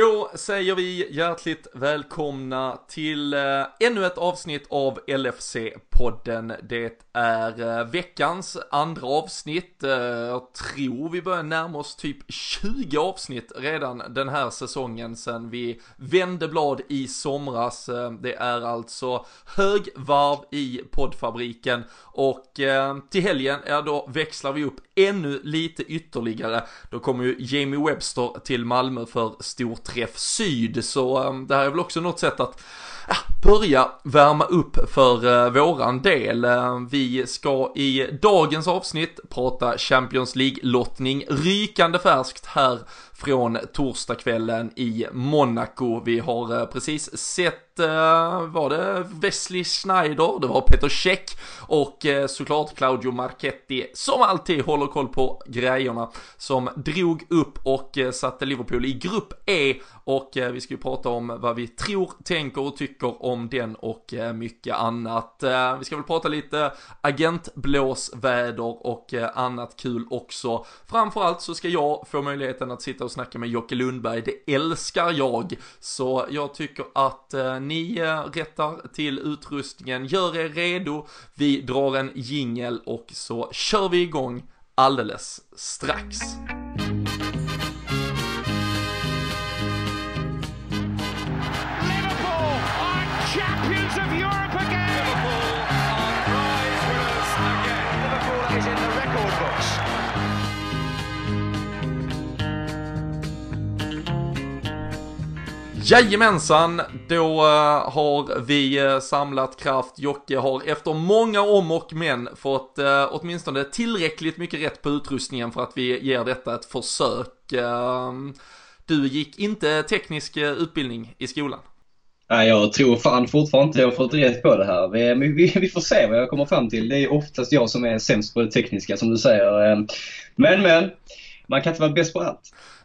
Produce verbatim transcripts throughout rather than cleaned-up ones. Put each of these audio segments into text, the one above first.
Då säger vi hjärtligt välkomna till eh, ännu ett avsnitt av L F C-podden. Det är eh, veckans andra avsnitt. Eh, jag tror vi börjar närma oss typ tjugo avsnitt redan den här säsongen sen vi vände blad i somras. Eh, det är alltså högvarv i poddfabriken och eh, till helgen ja, då växlar vi upp ännu lite ytterligare. Då kommer ju Jamie Webster till Malmö för stort träff syd, så um, det här är väl också något sätt att äh, börja värma upp för uh, våran del. Uh, vi ska i dagens avsnitt prata Champions League-lottning, rykande färskt här från torsdagskvällen i Monaco. Vi har uh, precis sett, uh, var det Wesley Sneijder, det var Petr Cech och uh, såklart Claudio Marchetti som alltid håller koll på grejerna, som drog upp och uh, satte Liverpool i grupp E. Och uh, vi ska ju prata om vad vi tror, tänker och tycker om den och uh, mycket annat. Uh, vi ska väl prata lite agentblåsväder och uh, annat kul också. Framförallt så ska jag få möjligheten att sitta och snacka med Jocke Lundberg, det älskar jag. Så jag tycker att eh, ni rättar till utrustningen, gör er redo, vi drar en jingle och så kör vi igång alldeles strax. Jajamensan, då har vi samlat kraft. Jocke har efter många om och men fått eh, åtminstone tillräckligt mycket rätt på utrustningen för att vi ger detta ett försök. Eh, du gick inte teknisk utbildning i skolan? Nej, jag tror fan fortfarande inte jag har fått rätt på det här. Vi, vi, vi får se vad jag kommer fram till. Det är oftast jag som är sämst på det tekniska, som du säger. Men, men, man kan inte vara bäst på allt.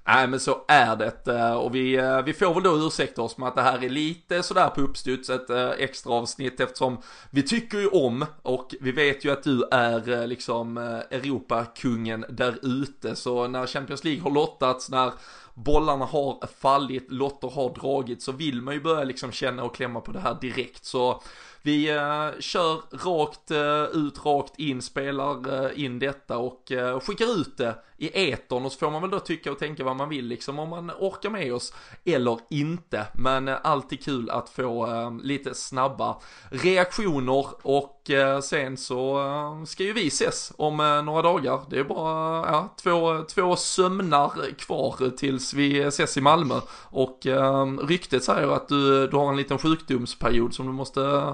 Nej, men så är det, och vi, vi får väl då ursäkta oss med att det här är lite sådär på uppstuds, ett extra avsnitt, eftersom vi tycker ju om, och vi vet ju att du är liksom Europakungen där ute. Så när Champions League har lottats, när bollarna har fallit, lotter har dragit, så vill man ju börja liksom känna och klämma på det här direkt. Så vi eh, kör rakt eh, ut, rakt in, spelar eh, in detta och eh, skickar ut det i etern, och så får man väl då tycka och tänka vad man vill liksom, om man orkar med oss eller inte. Men eh, alltid kul att få eh, lite snabba reaktioner, och eh, sen så eh, ska ju vi ses om eh, några dagar. Det är bara ja, två, två sömnar kvar tills vi ses i Malmö, och eh, ryktet säger att du, du har en liten sjukdomsperiod som du måste...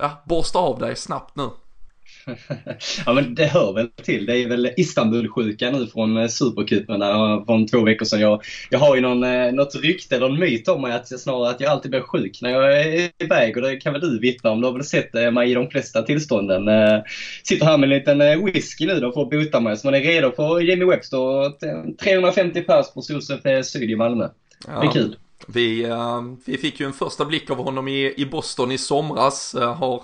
Ja, borsta av dig snabbt nu. Ja, men det hör väl till. Det är väl Istanbul-sjuka nu från Supercupen där från två veckor sedan. Jag, jag har ju någon, något rykte eller en myt om mig att jag, snarare att jag alltid blir sjuk när jag är iväg, och det kan väl du vittna om. Du har väl sett mig i de flesta tillstånden. Sitter här med en liten whisky nu då för att bota mig, så man är redo för Jamie Webster. trehundrafemtio pers på Solsef Syd i Malmö. Ja. Det är kul. Vi, uh, vi fick ju en första blick av honom i, i Boston i somras. Uh, har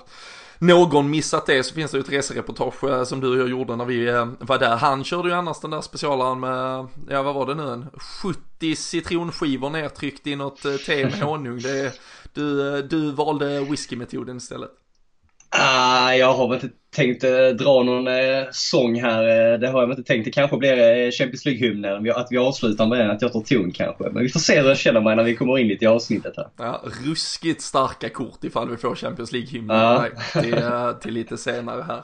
någon missat det, så finns det ju ett resereportage uh, som du och jag gjorde när vi uh, var där. Han körde ju annars den där specialaren med, ja vad var det nu, en sjuttio citronskivor nedtryckt i något uh, te med honung. Det, du, uh, du valde whiskymetoden istället. Ah, jag har väl inte tänkt eh, dra någon eh, sång här. Eh, det har jag väl inte tänkt. Det kanske blir eh, Champions League-hymnen. Att vi avslutar med den, att jag tar ton kanske. Men vi får se hur jag känner mig när vi kommer in lite i avsnittet här. Ja, ruskigt starka kort ifall vi får Champions League-hymnen ah. till, till lite senare här.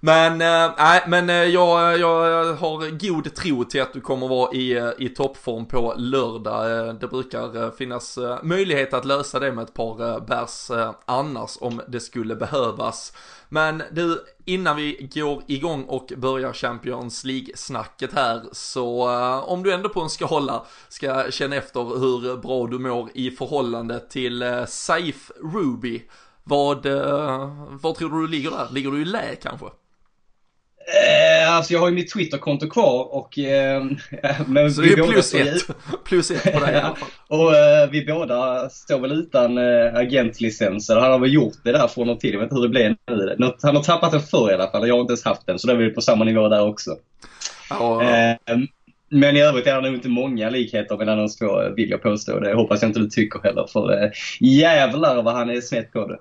Men, äh, men jag, jag har god tro till att du kommer vara i, i toppform på lördag. Det brukar finnas möjlighet att lösa det med ett par bärs annars om det skulle behövas. Men du, innan vi går igång och börjar Champions League-snacket här, så uh, om du ändå på en skala ska känna efter hur bra du mår i förhållande till uh, Saif Rubie, vad, uh, vad tror du ligger där? Ligger du i lä kanske? Alltså jag har ju mitt Twitter-konto kvar och, eh, men så vi det är plus ett. plus ett på det här. Och eh, vi båda står väl utan eh, agentlicenser. Han har väl gjort det där från någon tid. Jag vet inte hur det blev nu. Något, han har tappat den förr i alla fall. Jag har inte ens haft den. Så då är vi på samma nivå där också. Ja, ja. Eh, Men i övrigt är det nog inte många likheter mellan de två, vill jag påstå. Det hoppas jag inte du tycker heller, för eh, jävlar vad han är snett på det.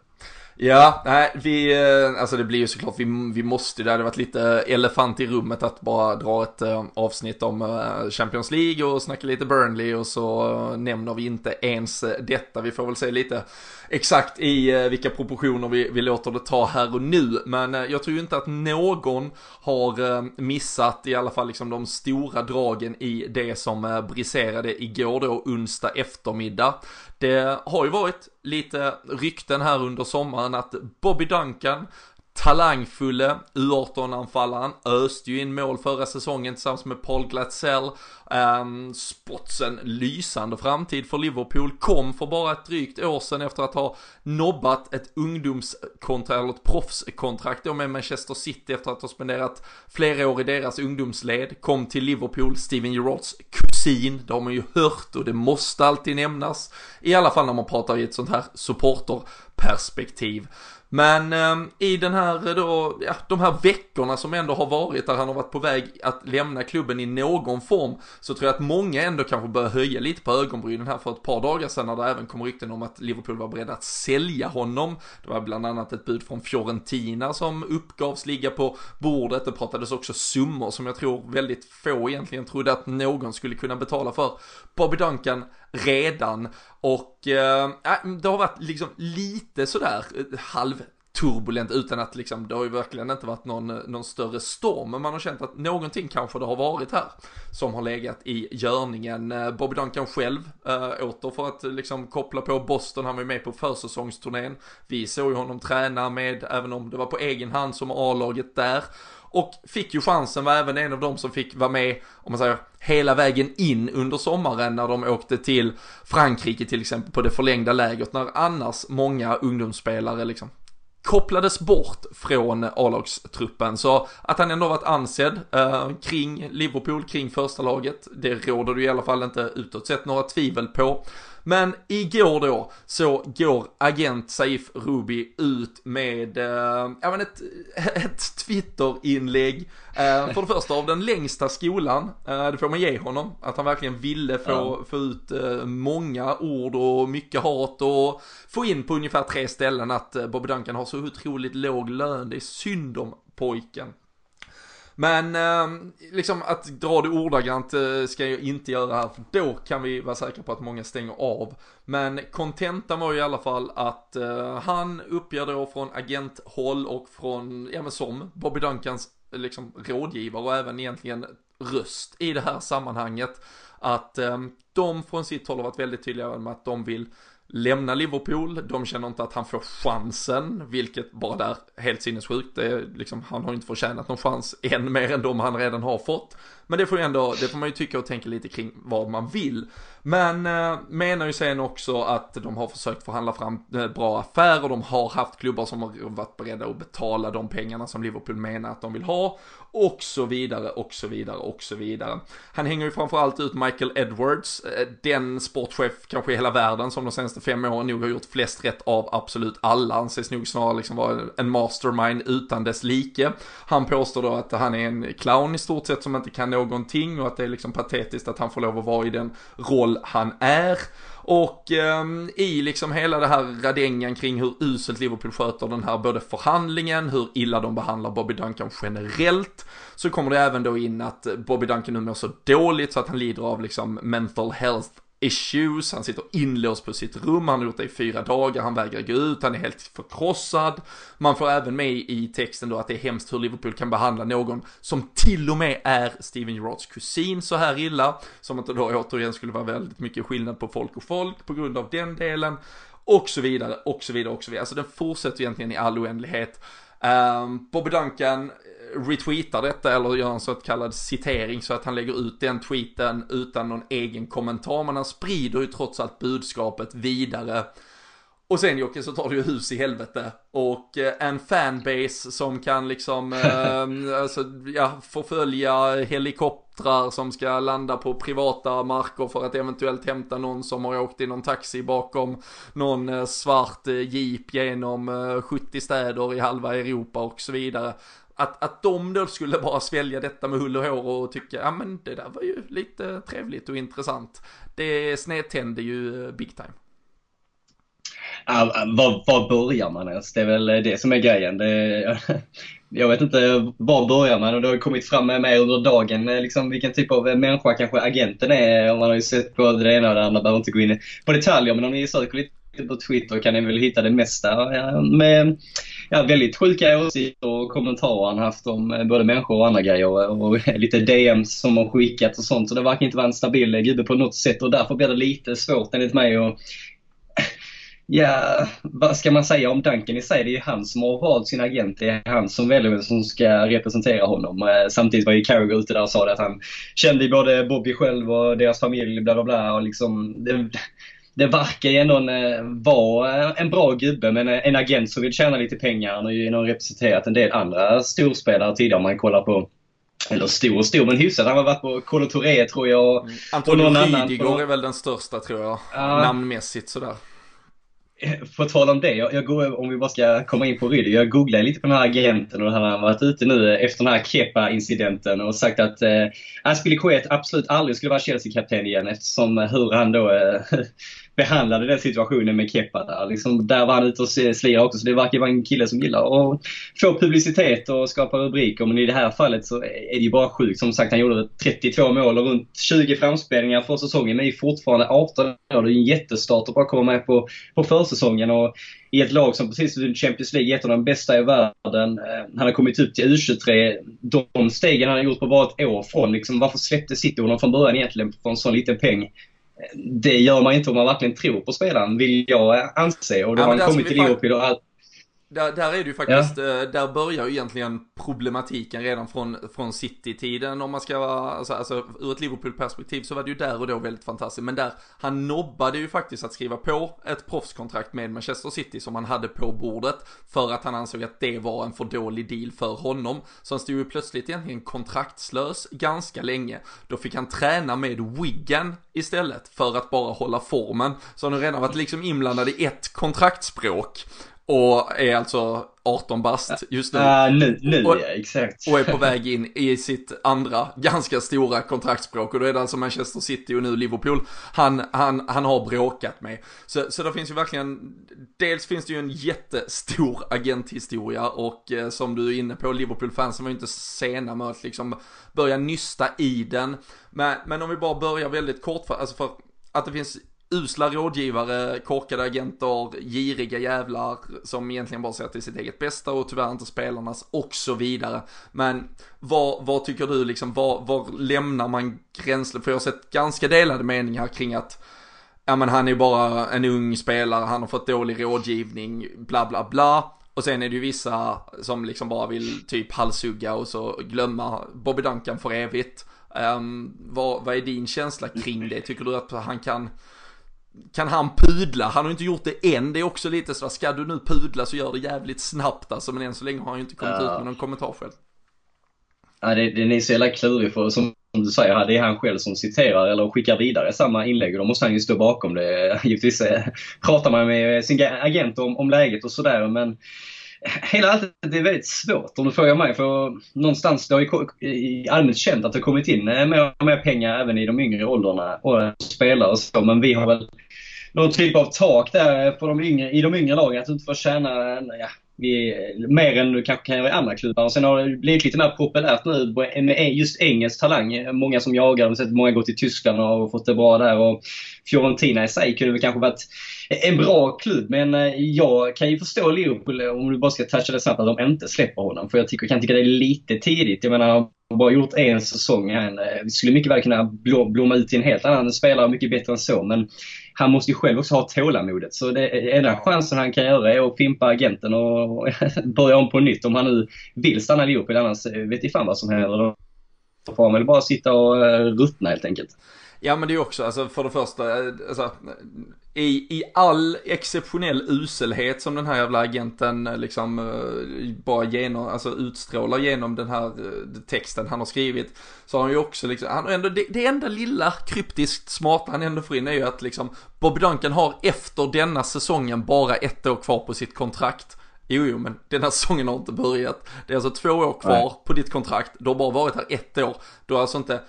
Ja, nej, vi, alltså det blir ju såklart, vi, vi måste, det hade varit lite elefant i rummet att bara dra ett avsnitt om Champions League och snacka lite Burnley och så nämner vi inte ens detta. Vi får väl se lite exakt i vilka proportioner vi, vi låter det ta här och nu, men jag tror ju inte att någon har missat i alla fall liksom de stora dragen i det som briserade igår då, onsdag eftermiddag. Det har ju varit lite rykten här under sommaren att Bobby Duncan, talangfulle U arton-anfallaren, öste ju in mål förra säsongen tillsammans med Paul Glatzel. Um, spotsen lysande framtid för Liverpool, kom för bara ett drygt år sedan efter att ha nobbat ett ungdomskontrakt eller ett proffskontrakt då med Manchester City efter att ha spenderat flera år i deras ungdomsled, kom till Liverpool, Steven Gerrards kusin, det har man ju hört och det måste alltid nämnas, i alla fall när man pratar i ett sånt här supporterperspektiv. Men um, i den här då, ja, de här veckorna som ändå har varit där han har varit på väg att lämna klubben i någon form, så tror jag att många ändå kanske börjar höja lite på ögonbrynen här. För ett par dagar sedan när det även kom rykten om att Liverpool var beredda att sälja honom. Det var bland annat ett bud från Fiorentina som uppgavs ligga på bordet. Det pratades också summor som jag tror väldigt få egentligen trodde att någon skulle kunna betala för Bobby Duncan redan. Och eh, det har varit liksom lite sådär halv turbulent utan att liksom, det har ju verkligen inte varit någon, någon större storm, men man har känt att någonting kanske det har varit här som har legat i görningen. Bobby Duncan själv äh, åter för att liksom koppla på Boston, han var ju med på försäsongsturnén, vi såg ju honom träna med, även om det var på egen hand som A-laget där, och fick ju chansen, var även en av dem som fick vara med, om man säger, hela vägen in under sommaren när de åkte till Frankrike till exempel på det förlängda lägret, när annars många ungdomsspelare liksom kopplades bort från A-lagstruppen. Så att han ändå varit ansedd eh, kring Liverpool, kring första laget, det råder du i alla fall inte utåt sett några tvivel på. Men igår då så går agent Saif Rubie ut med eh, jag menar ett, ett Twitter-inlägg. Eh, för det första av den längsta skolan, eh, det får man ge honom. Att han verkligen ville få, ja. få ut eh, många ord och mycket hat och få in på ungefär tre ställen att eh, Bobby Duncan har så otroligt låg lön. Det är synd om pojken. Men eh, liksom att dra det ordagrant eh, ska jag inte göra här, för då kan vi vara säkra på att många stänger av. Men kontentan var ju i alla fall att eh, han uppger då från agenthåll och från, ja men som Bobby Duncans liksom rådgivare och även egentligen röst i det här sammanhanget, att eh, de från sitt håll har varit väldigt tydliga med att de vill lämna Liverpool, de känner inte att han får chansen, vilket bara där helt sinnessjukt, det är liksom, han har inte förtjänat någon chans än mer än de han redan har fått, men det får, ju ändå, det får man ju tycka och tänka lite kring vad man vill. Men eh, menar ju sen också att de har försökt förhandla fram eh, bra affärer, de har haft klubbar som har varit beredda att betala de pengarna som Liverpool menar att de vill ha, och så vidare, och så vidare, och så vidare. Han hänger ju framförallt ut Michael Edwards, eh, den sportchef kanske i hela världen som de senaste fem åren nog har gjort flest rätt av absolut alla, anses nog snarare liksom vara en mastermind utan dess like. Han påstår då att han är en clown i stort sett som inte kan någonting och att det är liksom patetiskt att han får lov att vara i den roll han är. Och eh, i liksom hela det här radängen kring hur uselt Liverpool sköter den här både förhandlingen, hur illa de behandlar Bobby Duncan generellt, så kommer det även då in att Bobby Duncan nu mår så dåligt så att han lider av liksom mental health issues, han sitter inlåst på sitt rum, han har gjort det i fyra dagar, han vägrar gå ut, han är helt förkrossad. Man får även med i texten då att det är hemskt hur Liverpool kan behandla någon som till och med är Steven Gerrards kusin så här illa, som att det då återigen skulle vara väldigt mycket skillnad på folk och folk på grund av den delen, och så vidare, och så vidare, och så vidare. Alltså den fortsätter egentligen i all oändlighet. Um, Bobby Duncan retweetar detta eller gör en så kallad citering, så att han lägger ut den tweeten utan någon egen kommentar, men han sprider ju trots allt budskapet vidare. Och sen Jocke, så tar det ju hus i helvete. Och eh, en fanbase som kan liksom eh, alltså, ja, förfölja helikoptrar som ska landa på privata marker för att eventuellt hämta någon som har åkt i någon taxi bakom någon eh, svart eh, jeep genom eh, sjuttio städer i halva Europa och så vidare. Att, att de då skulle bara svälja detta med hull och hår och tycka, ja men det där var ju lite trevligt och intressant. Det snedtände ju big time. Ah, var, var börjar man ens? Det är väl det som är grejen. Det, jag vet inte, var börjar man? Och det har kommit fram med mig under dagen liksom, vilken typ av människa kanske agenten är. Om man har ju sett på det ena och det andra, behöver inte gå in på detaljer. Men om ni söker lite på Twitter kan ni väl hitta det mesta. Ja, med ja, väldigt sjuka åsikter och kommentarer han haft om både människor och andra grejer. Och, och lite D Ms som har skickat och sånt. Så det verkar inte vara en stabil gubbe på något sätt. Och därför blir det lite svårt enligt mig att... Ja, vad ska man säga om Duncan i sig? Det är ju han som har valt sin agent. Det är han som väljer vem som ska representera honom. Samtidigt var ju Carragher ute där och sa att han kände både Bobby själv och deras familj, bla bla bla. Och liksom, det, det verkar ju ändå vara en bra gubbe, men en agent som vill tjäna lite pengar. Han har ju representerat en del andra storspelare tidigare om man kollar på. Eller stor, stor, men hyfsad. Han har varit på Colo Touré, tror jag. Mm. Antonio Rydiger är väl den största, tror jag. Uh, namnmässigt sådär. För att tala om det, jag, jag går, om vi bara ska komma in på Rydiger, jag googlar lite på den här agenten och han har varit ute nu efter den här Kepa-incidenten och sagt att eh, Aspilicueta absolut aldrig skulle vara Chelsea-kapten igen, eftersom hur han då eh, behandlade den situationen med Kepa där. Liksom, där var han ute och slirade också, så det verkar vara en kille som gillar att få publicitet och skapa rubriker, men i det här fallet så är det ju bara sjukt. Som sagt, han gjorde trettiotvå mål och runt tjugo framspelningar för säsongen, men är fortfarande arton år. Det är en jättestart att bara komma med på, på försäsongen och i ett lag som precis i Champions League är ett av de bästa i världen. Han har kommit upp till U tjugotre. De stegen han har gjort på bara ett år från liksom, varför släppte City honom från början egentligen för en sån liten peng? Det gör man inte om man verkligen tror på spelaren, vill jag anse. Och då ja, har han kommit till Liverpool och allt. Där, där är det ju faktiskt, ja. Där börjar ju egentligen problematiken redan från, från City-tiden om man ska vara, alltså, alltså ur ett Liverpool-perspektiv så var det ju där och då väldigt fantastiskt, men där, han nobbade ju faktiskt att skriva på ett proffskontrakt med Manchester City som han hade på bordet för att han ansåg att det var en för dålig deal för honom, så han stod ju plötsligt egentligen kontraktslös ganska länge. Då fick han träna med Wigan istället för att bara hålla formen, så han redan varit liksom inblandad i ett kontraktspråk. Och är alltså arton bast just nu. Uh, nu, nu och, ja, exakt. Och är på väg in i sitt andra ganska stora kontraktspråk. Och då är det alltså Manchester City och nu Liverpool han, han, han har bråkat med. Så, så det finns ju verkligen... Dels finns det ju en jättestor agenthistoria. Och eh, som du är inne på, Liverpool-fansen var ju inte sena med att liksom börja nysta i den. Men, men om vi bara börjar väldigt kort. För, alltså för att det finns... usla rådgivare, korkade agenter, giriga jävlar som egentligen bara ser till sitt eget bästa och tyvärr inte spelarnas och så vidare. Men vad, vad tycker du liksom, var, var lämnar man gränsen? För jag har sett ganska delade meningar kring att ja, men han är bara en ung spelare, han har fått dålig rådgivning, bla bla bla. Och sen är det ju vissa som liksom bara vill typ halshugga och så glömma Bobby Duncan för evigt. um, vad, vad är din känsla kring det? Tycker du att han kan Kan han pudla? Han har inte gjort det än. Det är också lite så att ska du nu pudla så gör det jävligt snabbt. Alltså, men än så länge har han ju inte kommit uh, ut med någon kommentar själv. Ja, det, det är så jävla klurig för som du säger, det är han själv som citerar eller skickar vidare samma inlägg och då måste han ju stå bakom det. Givetvis pratar man med sin agent om, om läget och sådär, men hela allt det är väldigt svårt om du frågar mig, för någonstans det har ju allmänt känt att det har kommit in mer och mer pengar även i de yngre åldrarna och spelare och så, men vi har väl någon typ av tak där på de yngre, i de yngre lagen att du inte får tjäna ja, vi, mer än du kanske kan göra i andra klubbar. Och sen har det blivit lite mer populärt nu med just engelsk talang. Många som jagar, de har sett många gått till Tyskland och har fått det bra där. Och Fiorentina i sig kunde väl kanske varit en bra klubb. Men jag kan ju förstå Liverpool, om du bara ska toucha det snabbt, att de inte släpper honom. För jag tycker jag kan tycka det är lite tidigt. Jag menar, har bara gjort en säsong. Han skulle mycket väl kunna blomma ut till en helt annan spelare, mycket bättre än så. Men han måste ju själv också ha tålamodet. Så det enda chansen han kan göra är att pimpa agenten och börja om på nytt. Om han nu vill stanna i Liverpool, annars vet jag fan vad som händer. Då får han väl bara sitta och ruttna helt enkelt. Ja, men det är också, alltså, för det första, alltså, i, i all exceptionell uselhet som den här jävla agenten liksom uh, bara genom, alltså, utstrålar genom den här uh, texten han har skrivit, så har han ju också liksom, han ändå, det, det enda lilla kryptiskt smarta han ändå får in är ju att liksom, Bobby Duncan har efter denna säsongen bara ett år kvar på sitt kontrakt. Jo, jo, men den här säsongen har inte börjat. Det är alltså två år kvar Nej. på ditt kontrakt. Du har bara varit här ett år. Du har alltså inte...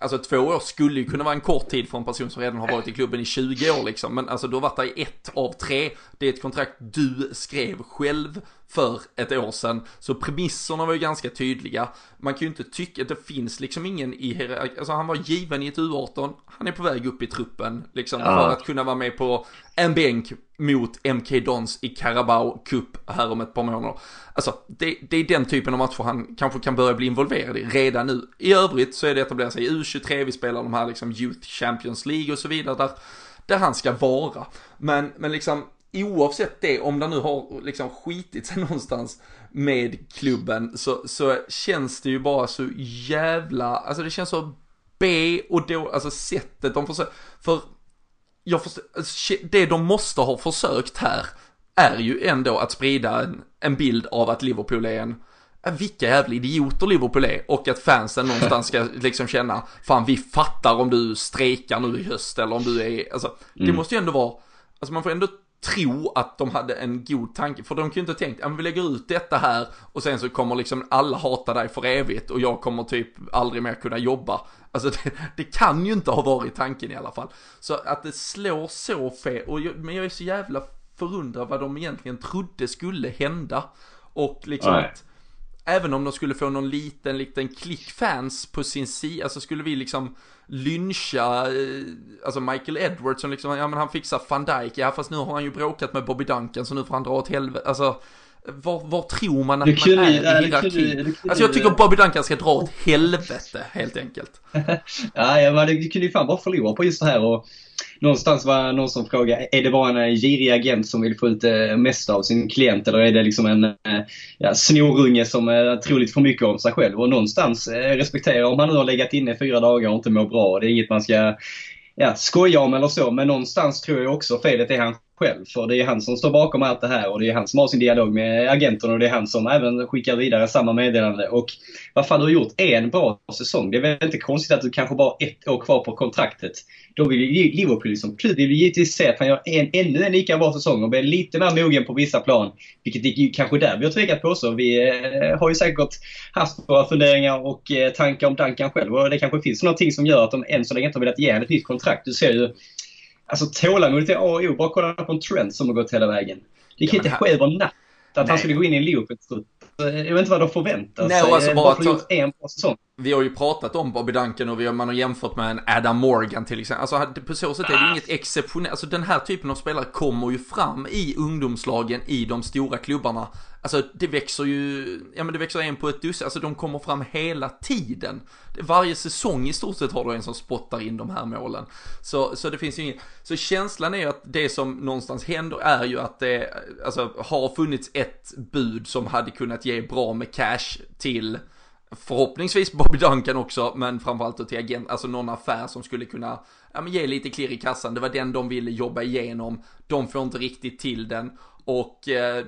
Alltså två år skulle ju kunna vara en kort tid för en person som redan har varit i klubben i tjugo år liksom. Men alltså du har varit där i ett av tre. Det är ett kontrakt du skrev själv för ett år sedan. Så premisserna var ju ganska tydliga. Man kan ju inte tycka att det finns liksom ingen i hierarki. Alltså han var given i ett U arton. Han är på väg upp i truppen liksom, ja. För att kunna vara med på en bänk mot M K Dons i Carabao Cup här om ett par månader. Alltså det, det är den typen av matcher han kanske kan börja bli involverad i redan nu. I övrigt så är det etablera sig i U tjugotre. Vi spelar de här liksom Youth Champions League och så vidare där, där han ska vara. Men, men liksom oavsett det, om det nu har liksom skitit sig någonstans med klubben, så, så känns det ju bara så jävla, alltså det känns så B och då, alltså sättet de försöker, för jag förstår, det de måste ha försökt här är ju ändå att sprida en, en bild av att Liverpool är en, vilka jävla idioter Liverpool är, och att fansen någonstans ska liksom känna, fan vi fattar om du strejkar nu i höst eller om du är, alltså det mm. måste ju ändå vara, alltså man får ändå tro att de hade en god tanke, för de kunde inte ha tänkt, ja men vi lägger ut detta här och sen så kommer liksom alla hata dig för evigt och jag kommer typ aldrig mer kunna jobba. Alltså det, det kan ju inte ha varit tanken i alla fall. Så att det slår så fel, och jag, men jag är så jävla förundrad vad de egentligen trodde skulle hända, och liksom Nej. att även om de skulle få någon liten liten klickfans på sin sida, alltså skulle vi liksom lyncha alltså Michael Edwards som liksom, ja men han fixar Van Dijk, ja fast nu har han ju bråkat med Bobby Duncan så nu får han dra åt helvete, alltså var, var tror man att det man är, är i hierarkin? Alltså jag tycker Bobby Duncan ska dra åt helvete helt enkelt. Ja, ja men det kunde ju fan bara förlora på just det här, och någonstans var någon som frågade, är det bara en girig agent som vill få ut det mesta av sin klient, eller är det liksom en ja, snorunge som tror lite för mycket om sig själv? Och någonstans respekterar, om han nu har legat inne fyra dagar och inte mår bra, det är inget man ska ja, skoja om eller så, men någonstans tror jag också felet är han själv, för det är han som står bakom allt det här, och det är han som har sin dialog med agenterna, och det är han som även skickar vidare samma meddelande. Och vad fan, du har gjort en bra säsong, det är väl inte konstigt att du kanske bara ett år kvar på kontraktet. Då vill ju Liverpool som klubb vill ju givetvis se att han gör en, ännu en lika bra säsong och blir lite mer mogen på vissa plan, vilket är kanske där vi har tvekat på. Så vi eh, har ju säkert haft våra funderingar och eh, tankar om Duncan själv, och det kanske finns någonting som gör att de än så länge inte har velat ge ett nytt kontrakt. Du ser ju alltså tålamodet är A och O. Bara kolla på en trend som har gått hela vägen. Det kan ja, inte här... ske över natt att Nej. han skulle gå in i en Liverpool. Jag vet inte vad de förväntar sig. Nej, alltså bara ta... en sån. Vi har ju pratat om Bobby Duncan, och vi har, man har jämfört med en Adam Morgan till exempel. Alltså på så sätt är det inget exceptionellt. Alltså den här typen av spelare kommer ju fram i ungdomslagen i de stora klubbarna. Alltså det växer ju, ja men det växer en på ett dussin. Alltså de kommer fram hela tiden. Varje säsong i stort sett har du en som spottar in de här målen. Så, så det finns ju ingen, så känslan är ju att det som någonstans händer är ju att det alltså, har funnits ett bud som hade kunnat ge bra med cash till förhoppningsvis Bobby Duncan också, men framförallt till agent, alltså någon affär som skulle kunna ja, men ge lite klirr i kassan. Det var den de ville jobba igenom. De får inte riktigt till den, och eh,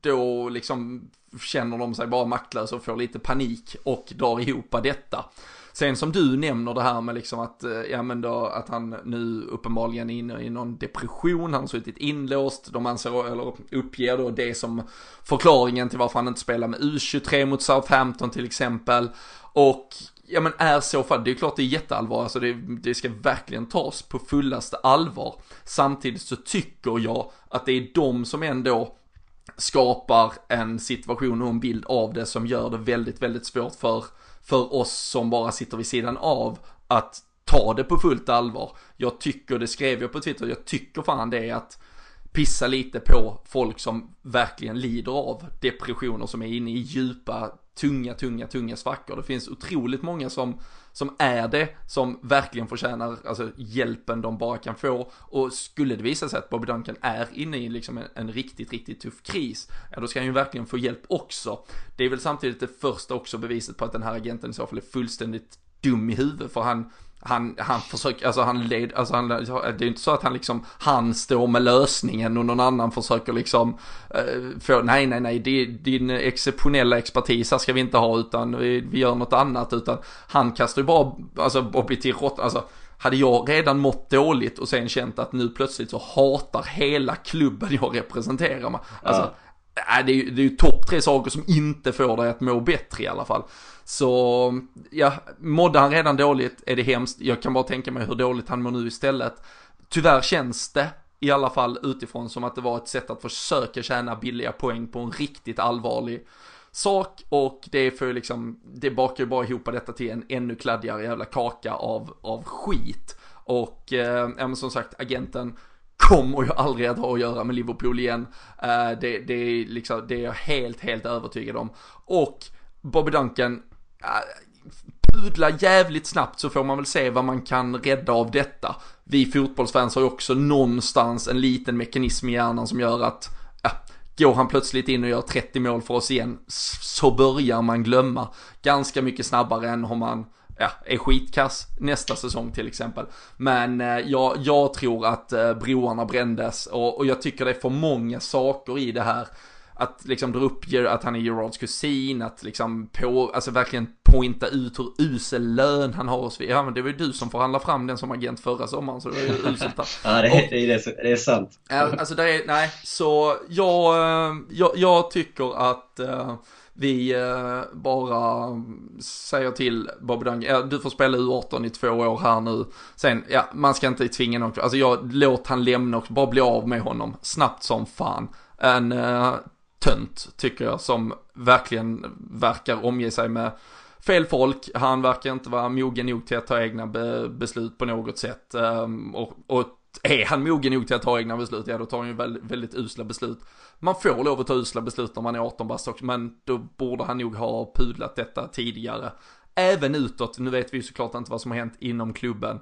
då liksom känner de sig bara maktlösa och får lite panik och drar ihop detta. Sen som du nämner det här med liksom att, ja, men då, att han nu uppenbarligen är inne i någon depression, han har suttit inlåst, de anser, eller uppger då det som förklaringen till varför han inte spelar med U tjugotre mot Southampton till exempel. Och ja, men är så fall, det är klart det är jätteallvar, alltså det, det ska verkligen tas på fullaste allvar. Samtidigt så tycker jag att det är de som ändå skapar en situation och en bild av det som gör det väldigt, väldigt svårt för för oss som bara sitter vid sidan av att ta det på fullt allvar. Jag tycker, det skrev jag på Twitter, jag tycker fan det är att pissa lite på folk som verkligen lider av depressioner, som är inne i djupa, tunga, tunga, tunga svackor. Det finns otroligt många som, som är det, som verkligen förtjänar alltså, hjälpen de bara kan få. Och skulle det visa sig att Bobby Duncan är inne i liksom en, en riktigt, riktigt tuff kris, ja, då ska han ju verkligen få hjälp också. Det är väl samtidigt det första också beviset på att den här agenten i så fall är fullständigt dum i huvudet, för han Han, han försöker, alltså han led, alltså han, det är ju inte så att han liksom, han står med lösningen och någon annan försöker liksom, eh, få, nej, nej, nej, din exceptionella expertis här ska vi inte ha, utan vi, vi gör något annat, utan han kastar ju bara, alltså, Bobby till rått, alltså, hade jag redan mått dåligt och sen känt att nu plötsligt så hatar hela klubben jag representerar mig, alltså, ja. nej, det är ju, ju topp tre saker som inte får dig att må bättre i alla fall. Så ja, mådde han redan dåligt är det hemskt. Jag kan bara tänka mig hur dåligt han mår nu istället. Tyvärr känns det i alla fall utifrån som att det var ett sätt att försöka tjäna billiga poäng på en riktigt allvarlig sak, och det är för liksom, det bakar ju bara ihop detta till en ännu kladdigare jävla kaka av, av skit. Och eh, som sagt, agenten kommer ju aldrig att ha att göra med Liverpool igen. Eh, det, det, är liksom, det är jag helt, helt övertygad om. Och Bobby Duncan eh, pudlar jävligt snabbt, så får man väl se vad man kan rädda av detta. Vi fotbollsfans har ju också någonstans en liten mekanism i hjärnan som gör att eh, går han plötsligt in och gör trettio mål för oss igen, så börjar man glömma ganska mycket snabbare än om man ja, är skitkass nästa säsong till exempel. Men eh, jag, jag tror att eh, broarna brändes, och, och jag tycker det är för många saker i det här. Att liksom dra upp att han är Gerards kusin, att liksom på, alltså verkligen pointa ut hur usel lön han har och så vidare. Ja, men det var ju du som förhandlade fram den som agent förra sommaren, så det var ju uselt. Ja, det är, och, det, är, det är sant. Alltså det är, nej, så jag, jag, jag tycker att uh, vi uh, bara säger till Bobby Duncan, ja, du får spela U arton i två år här nu. Sen, ja, man ska inte tvinga någon. Alltså jag, låt han lämna och bara bli av med honom snabbt som fan. En... Uh, tönt tycker jag, som verkligen verkar omge sig med fel folk. Han verkar inte vara mogen nog till att ta egna be- beslut på något sätt, um, och, och är han mogen nog till att ta egna beslut, ja då tar han ju väldigt, väldigt usla beslut. Man får lov att ta usla beslut när man är arton bast också, men då borde han nog ha pudlat detta tidigare. Även utåt, nu vet vi ju såklart inte vad som har hänt inom klubben.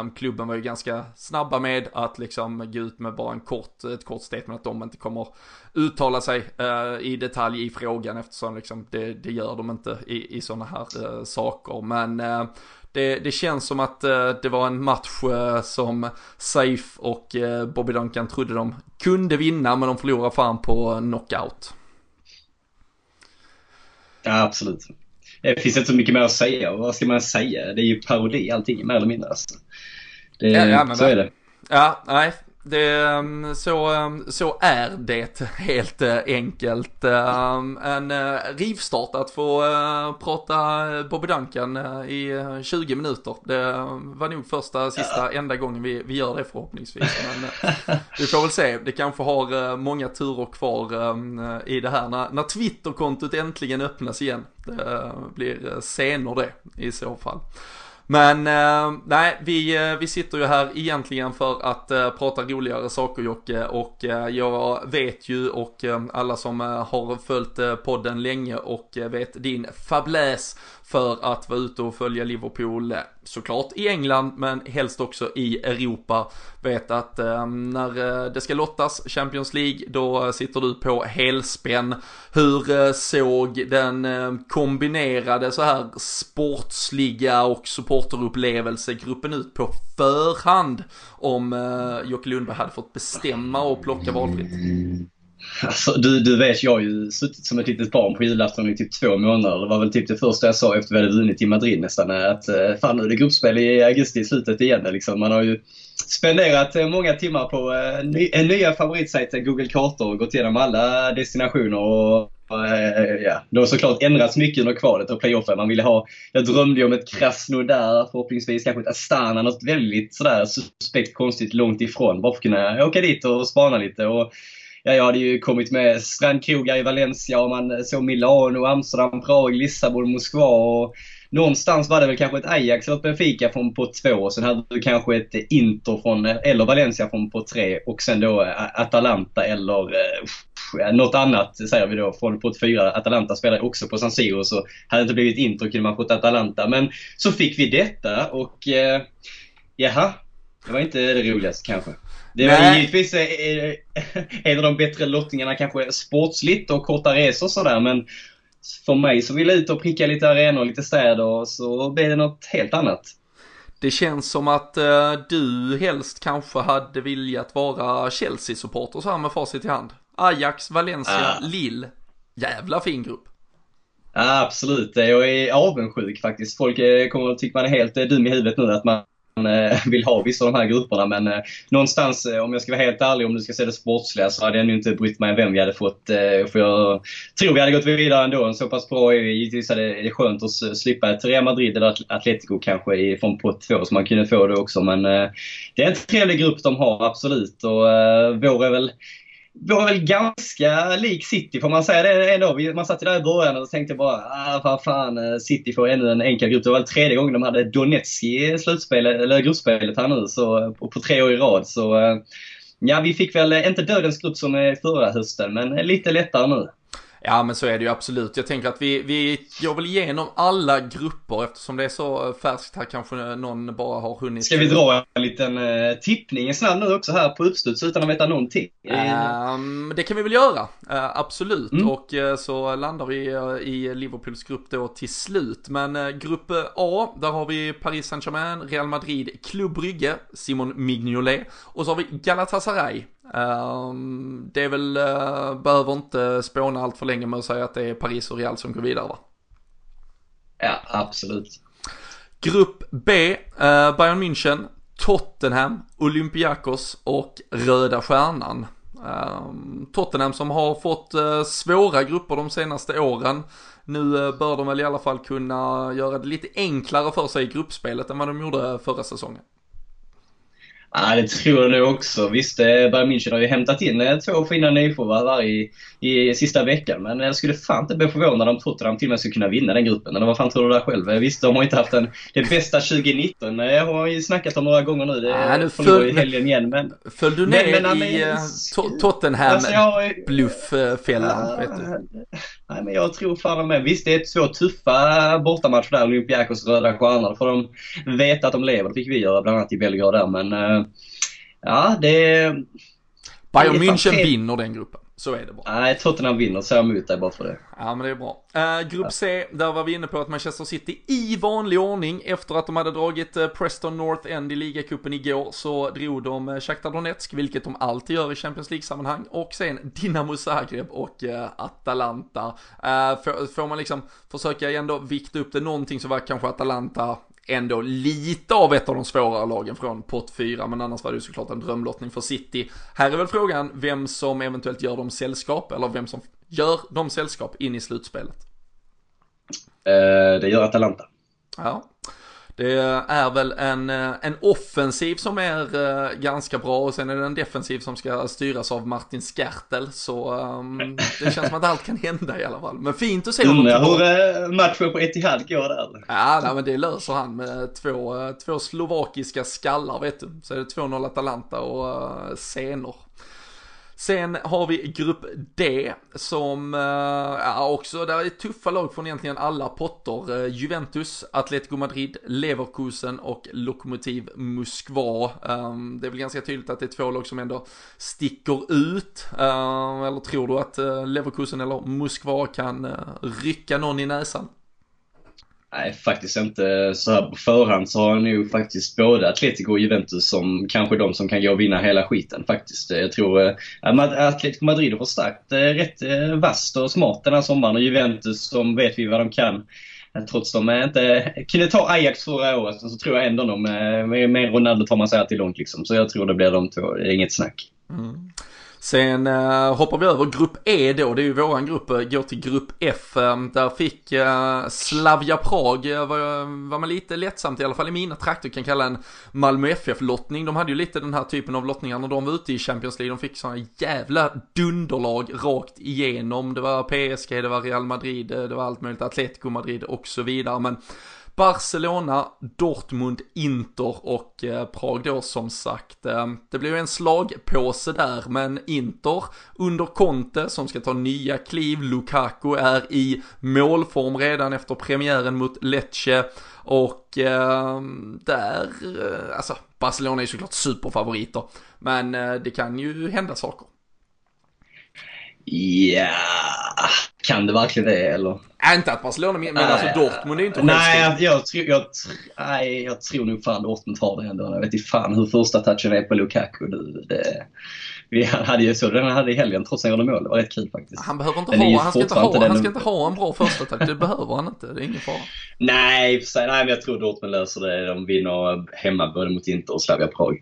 Um, klubben var ju ganska snabba med att liksom gå ut med bara en kort, ett kort statement att de inte kommer uttala sig uh, i detalj i frågan, eftersom liksom det, det gör de inte i, i sådana här uh, saker. Men uh, det, det känns som att uh, det var en match uh, som Saif och uh, Bobby Duncan trodde de kunde vinna, men de förlorade fan på knockout. Ja, absolut. Det finns inte så mycket mer att säga, och vad ska man säga? Det är ju parodi allting, mer eller mindre. Alltså. Det, ja, ja, så nej. Är det. Ja, nej. Det, så, så är det helt enkelt. En rivstart att få prata Bobby Duncan i tjugo minuter. Det var nog första, sista, ja. enda gången vi, vi gör det förhoppningsvis. Men vi får väl se, det kanske har många turer kvar i det här. När, när Twitterkontot äntligen öppnas igen, det blir senare det i så fall. Men eh, nej, vi, vi sitter ju här egentligen för att eh, prata roligare saker, Jocke. Och eh, jag vet ju, och eh, alla som eh, har följt eh, podden länge och eh, vet din fabläs för att vara ute och följa Liverpool, såklart i England men helst också i Europa, vet att eh, när det ska lottas Champions League, då sitter du på helspänn. Hur eh, såg den eh, kombinerade så här sportsliga och supporterupplevelsegruppen ut på förhand, om eh, Jocke Lundberg hade fått bestämma och plocka valfritt? Alltså, du, du vet, jag har ju suttit som ett litet barn på julafton i typ två månader. Det var väl typ det första jag sa efter vi hade vunnit i Madrid nästan, att fan, nu är det gruppspel i augusti i slutet igen liksom. Man har ju spenderat många timmar på en ny, en nya favoritsajt, Google Kartor, och gått igenom alla destinationer och ja, det har såklart ändrats mycket under kvalet och playoffen. Man ville ha, jag drömde ju om ett Krasnodar, förhoppningsvis kanske ett Astana, något väldigt sådär suspekt konstigt långt ifrån, bara för att kunna åka dit och spana lite. Och ja, jag hade ju kommit med strandkrogar i Valencia, och man såg Milano, Amsterdam, Prag, Lissabon, Moskva, och någonstans var det väl kanske ett Ajax eller ett Benfica från på två, och sen hade du kanske ett Inter från, eller Valencia från på tre, och sen då Atalanta eller uh, något annat säger vi då från på fyra. Atalanta spelade också på San Siro, så hade det inte blivit Inter kunde man fått Atalanta, men så fick vi detta och uh, jaha, det var inte det roligaste kanske. Det var Nej. givetvis en av de bättre lottningarna kanske sportsligt och korta resor och sådär, men för mig så vill jag ut och pricka lite arenor och lite städer, och så blir det något helt annat. Det känns som att eh, du helst kanske hade viljat vara Chelsea-supporter så här med facit i hand. Ajax, Valencia, ah. Lille. Jävla fin grupp. Ja, absolut. Jag är avundsjuk faktiskt. Folk kommer att tycka man är helt dum i huvudet nu att man vill ha vissa av de här grupperna, men eh, någonstans, eh, om jag ska vara helt ärlig, om du ska se det sportsliga, så hade jag nu inte brytt mig om vem vi hade fått, eh, för jag tror vi hade gått vidare ändå. En så pass bra är givetvis att det är skönt att slippa ett Real Madrid eller Atletico kanske i, från på två, så man kunde få det också, men eh, det är en trevlig grupp de har, absolut, och eh, vår är väl var väl ganska lik City, får man säga det ändå. Man satt där i början och tänkte bara, ah, vad fan, City får ännu en enkel grupp. Det var väl tredje gången de hade Donetsk i slutspelet, eller gruppspelet här nu, så, på tre år i rad. Så ja, vi fick väl inte dödens grupp som är förra hösten, men lite lättare nu. Ja, men så är det ju absolut. Jag tänker att vi, vi går väl igenom alla grupper, eftersom det är så färskt här, kanske någon bara har hunnit. Ska vi dra en liten eh, tippning, en snabb nu också här på uppstuds utan att veta någonting? Um, det kan vi väl göra, uh, absolut. Mm. Och uh, så landar vi uh, i Liverpools grupp då till slut. Men uh, grupp A, där har vi Paris Saint-Germain, Real Madrid, Club Brugge, Simon Mignolet, och så har vi Galatasaray. Um, det är väl uh, behöver inte spåna allt för länge med att säga att det är Paris och Real som går vidare, va? Ja, absolut. Grupp B, uh, Bayern München, Tottenham, Olympiakos och Röda Stjärnan. um, Tottenham som har fått uh, svåra grupper de senaste åren. Nu uh, bör de väl i alla fall kunna göra det lite enklare för sig i gruppspelet än vad de gjorde förra säsongen. Ja, det tror jag nu också. Visst, Bayern München har ju hämtat in två fina nyförvärv i, i sista veckan. Men jag skulle fan inte bli förvånad om Tottenham till och med skulle kunna vinna den gruppen. Eller vad fan tror du där själv? Visst, de har inte haft en, det bästa tjugonitton. Jag har ju snackat om några gånger nu. Det ja, nu föll, i helgen igen. Men, föll du ner men, men, men, i to- Tottenham-blufffällan? Alltså, vet du? Nej, men jag tror fan med. Visst, det är två tuffa bortamatcher där, Olympiakos och Röda Stjärnor. För de vet att de lever. Det fick vi göra bland annat i Belgrad där, men... Ja, det... Bayern München det... vinner den gruppen, så är det bra. Nej, Tottenham vinner, så jag mutar bara för det. Ja, men det är bra. uh, Grupp C, där var vi inne på att Manchester City i vanlig ordning, efter att de hade dragit Preston North End i ligacupen igår, så drog de Shakhtar Donetsk, vilket de alltid gör i Champions League-sammanhang, och sen Dinamo Zagreb och uh, Atalanta. uh, för, Får man liksom försöka ändå vikta upp det någonting, så var kanske Atalanta ändå lite av ett av de svårare lagen från pott fyra, men annars var det ju såklart en drömlottning för City. Här är väl frågan vem som eventuellt gör dem sällskap, eller vem som gör dem sällskap in i slutspelet. eh, Det gör Atalanta. Ja, det är väl en, en offensiv som är ganska bra, och sen är det en defensiv som ska styras av Martin Skertel. Så um, det känns som att allt kan hända i alla fall. Men fint att se mm, hur matchen på Etihad går där. Ja, nej, men det löser han med två, två slovakiska skallar, vet du. Så är det två noll Atalanta och uh, senor. Sen har vi grupp D, som ja, också där är tuffa lag från egentligen alla potter. Juventus, Atletico Madrid, Leverkusen och Lokomotiv Moskva. Det är väl ganska tydligt att det är två lag som ändå sticker ut. Eller tror du att Leverkusen eller Moskva kan rycka någon i näsan? Nej, faktiskt inte. Så här på förhand så har jag nu faktiskt både Atletico och Juventus som kanske de som kan gå och vinna hela skiten faktiskt. Jag tror att äh, Atletico Madrid har förstärkt äh, rätt äh, vasst och smart den här sommaren, och Juventus, som vet vi vad de kan. Trots de inte kunde ta Ajax förra året, så tror jag ändå de med, med Ronaldo tar man sig till långt liksom. Så jag tror det blir de två, inget snack. Mm. Sen eh, hoppar vi över grupp E då, det är ju våran grupp, går till grupp F. Eh, där fick eh, Slavia Prag, eh, var, var man lite lättsamt i alla fall i mina trakter kan kalla en Malmö F F-lottning. De hade ju lite den här typen av lottningar när de var ute i Champions League, de fick sådana jävla dunderlag rakt igenom. Det var P S G, det var Real Madrid, det var allt möjligt, Atletico Madrid och så vidare, men Barcelona, Dortmund, Inter och eh, Prag då, som sagt. Eh, det blev en slagpåse där, men Inter under Conte som ska ta nya kliv. Lukaku är i målform redan efter premiären mot Lecce, och eh, där, eh, alltså Barcelona är såklart superfavoriter, men eh, det kan ju hända saker. Ja, yeah. Kan det verkligen det, eller? Äh, inte att Barcelona, men nej, alltså Dortmund är ju inte... Nej, jag, jag, tror, jag, nej jag tror nog fan Dortmund tar det ändå. Jag vet inte fan hur första touchen är på Lukaku. Det, Vi hade ju surren, han hade i helgen trots att han gjorde mål. Det var rätt kul faktiskt. Han behöver inte ha, han ska inte ha, han ska inte ha en bra första attack. Det behöver han inte, det är ingen fara. Nej, för sig, nej, men jag tror Dortmund löser det. De vinner hemma både mot Inter och Slavia Prag.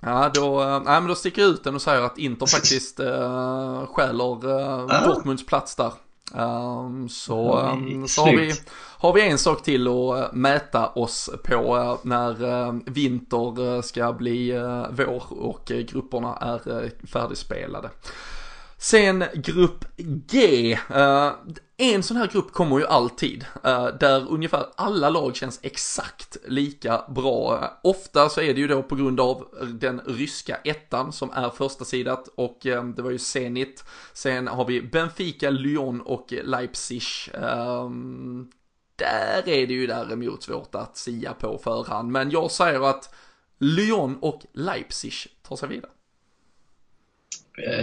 Ja, då, nej, men då sticker jag ut den och säger att Inter faktiskt äh, skäller äh, ah. Dortmunds plats där. Um, så um, så har, vi, har vi en sak till att mäta oss på när uh, vinter ska bli uh, vår och uh, grupperna är uh, färdigspelade. Sen grupp G. Uh, en sån här grupp kommer ju alltid uh, där ungefär alla lag känns exakt lika bra. Uh, ofta så är det ju då på grund av den ryska ettan som är första sidat och uh, det var ju Zenit. Sen har vi Benfica, Lyon och Leipzig. Uh, där är det ju däremot svårt att sia på förhand. Men jag säger att Lyon och Leipzig tar sig vidare.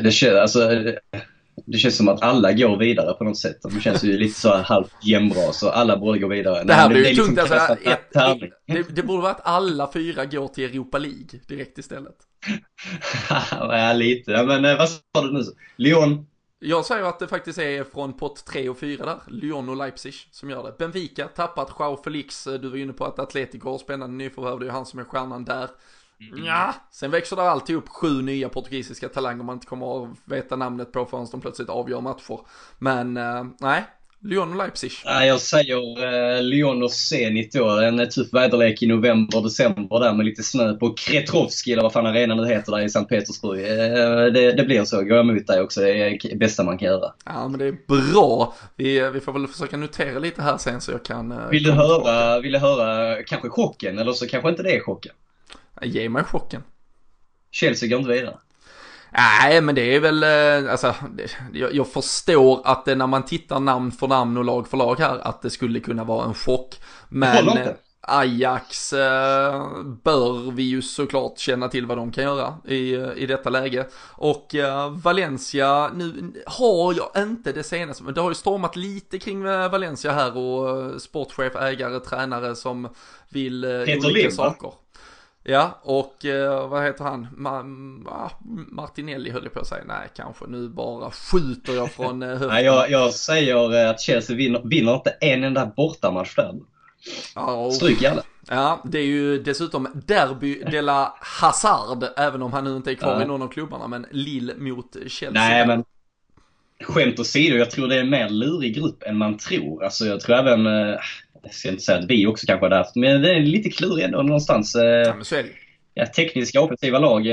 Det känns, alltså, det känns som att alla går vidare på något sätt. De känns ju lite så här halvt jämnbra, så alla borde gå vidare. Det här blir ju tungt liksom, alltså, ett, ett, det, det borde vara att alla fyra går till Europa League direkt istället. Ja, lite. Men vad sa du nu? Lyon? Jag säger att det faktiskt är från pott tre och fyra där, Lyon och Leipzig som gör det. Benfica tappat João Felix. Du var inne på att Atletico har spännande nyförvärv. Det är ju han som är stjärnan där. Ja, sen växer det alltid upp sju nya portugisiska talanger man inte kommer att veta namnet på förrän de plötsligt avgör matcher. Men eh, nej, Lyon och Leipzig. Nej, jag säger eh, Lyon och Zenit då. En typ väderlek i november och december där med lite snö på Kretrovski eller vad fan arenan nu heter där i Sankt Petersburg. Eh, det, det blir så. Går emot dig också. Det är det bästa man kan göra. Ja, men det är bra. Vi, vi får väl försöka notera lite här sen så jag kan... Eh, vill, du höra, vill du höra kanske chocken eller så kanske inte det är chocken? Ge mig chocken. Chelsea går inte vidare. Nej, men det är väl alltså, det, jag, jag förstår att det, när man tittar namn för namn och lag för lag här, att det skulle kunna vara en chock. Men Ajax eh, bör vi ju såklart känna till vad de kan göra i, i detta läge. Och eh, Valencia, nu har jag inte det senaste, men det har ju stormat lite kring Valencia här och sportchef, ägare, tränare som vill eh, olika Liv, saker. Ja, och eh, vad heter han? Ma- Martinelli höll på att säga. Nej, kanske nu bara skjuter jag från eh, höften. Nej, jag, jag säger att Chelsea vinner, vinner inte en enda bortamatch där. Oh. Stryk alla. Ja, det är ju dessutom Derby de la Hazard, även om han nu inte är kvar ja. i någon av klubbarna, men Lille mot Chelsea. Nej, men skämt åsido, jag tror det är en mer lurig grupp än man tror. Alltså, jag tror även... Eh... Jag ska inte säga att vi också kanske hade haft, men det är lite klurigt ändå någonstans. Ja, men så är det. Ja, tekniska operativa lag,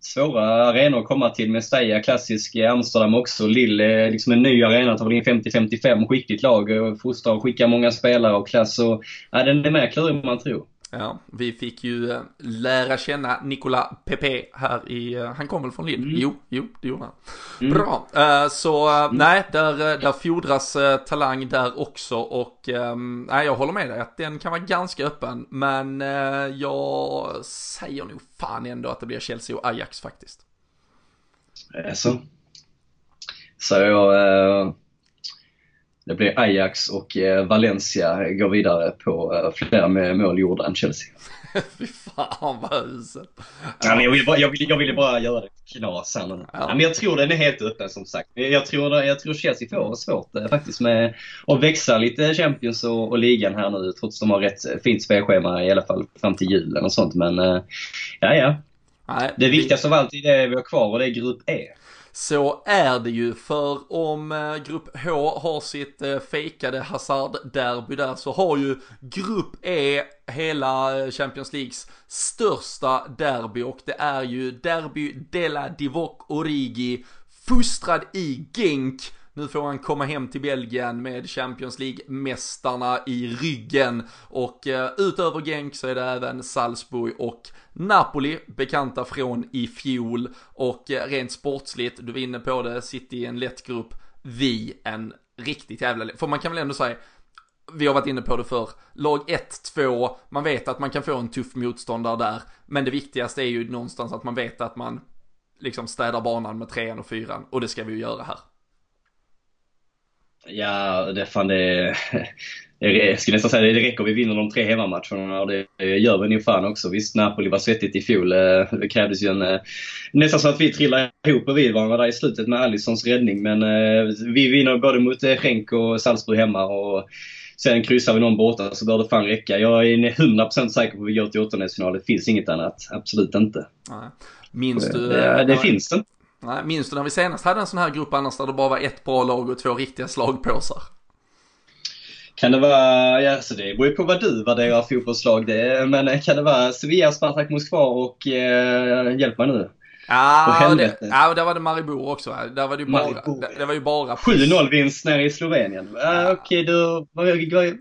svåra arenor att komma till. Mestalla, klassisk, Amsterdam också. Lille, liksom en ny arena, tar väl in femtio femtiofem, skickligt lag. Fostrar och skickar många spelare och klass. Och, ja, den är mer klurig man tror. Ja, vi fick ju lära känna Nicolas Pepe här i... Han kom väl från Lille? Mm. Jo, jo, det gjorde han. Mm. Bra, så nej, där, där fordras talang där också. Och nej, jag håller med dig att den kan vara ganska öppen. Men jag säger nog fan ändå att det blir Chelsea och Ajax faktiskt. Så. Så jag... Det blir Ajax och Valencia går vidare på flera med mål gjorda än Chelsea. Fy fan vad huset. Ja, jag, ville bara, jag, ville, jag ville bara göra det knas. Ja. Ja, men jag tror den är helt öppen som sagt. Jag tror, jag tror Chelsea får svårt faktiskt med att växa lite Champions och, och ligan här nu. Trots att de har rätt fint spelschema i alla fall fram till julen och sånt. Men ja, ja. Nej, det viktigaste vi... av allt är det vi har kvar och det är grupp E. Så är det ju, för om grupp H har sitt fejkade Hazard-derby där så har ju grupp E hela Champions Leagues största derby och det är ju Derby de la Divock Origi, fostrad i Genk. Nu får han komma hem till Belgien med Champions League-mästarna i ryggen. Och eh, utöver Genk så är det även Salzburg och Napoli, bekanta från i fjol. Och eh, rent sportsligt, du var inne på det, City i en lätt grupp. Vi en riktigt jävla... För man kan väl ändå säga, vi har varit inne på det för lag ett två, man vet att man kan få en tuff motståndare där. Men det viktigaste är ju någonstans att man vet att man liksom städar banan med trean och fyran. Och det ska vi ju göra här. Ja, det fan det, jag skulle nästan säga det räcker vi vinner de tre hemmamatcherna, och det gör vi nog fan också. Visst, Napoli var svettigt i fjol. Det krävdes ju en, nästan så att vi trillade ihop och vi var där i slutet med Alissons räddning. Men vi vinner både mot Genk och Salzburg hemma, och sen kryssar vi någon borta, så bör det fan räcka. Jag är hundra procent säker på att vi går till åttondelsfinal. Det finns inget annat, absolut inte. Nej. Minns du? Det, det finns inte. Nej, minns du när vi senast hade en sån här grupp annars där det bara var ett bra lag och två riktiga slagpåsar? Kan det vara, ja, så det beror ju på vad du värderar fotbollslag det är, men kan det vara Sevilla, Spartak Moskva och eh, hjälp mig nu? Ja, och det, ja, och där var det Maribor också. Där var det ju Maribor. bara, det, det var ju bara sju noll-vinst nere i Slovenien. Ja. Ah, Okej, okay, då, vad,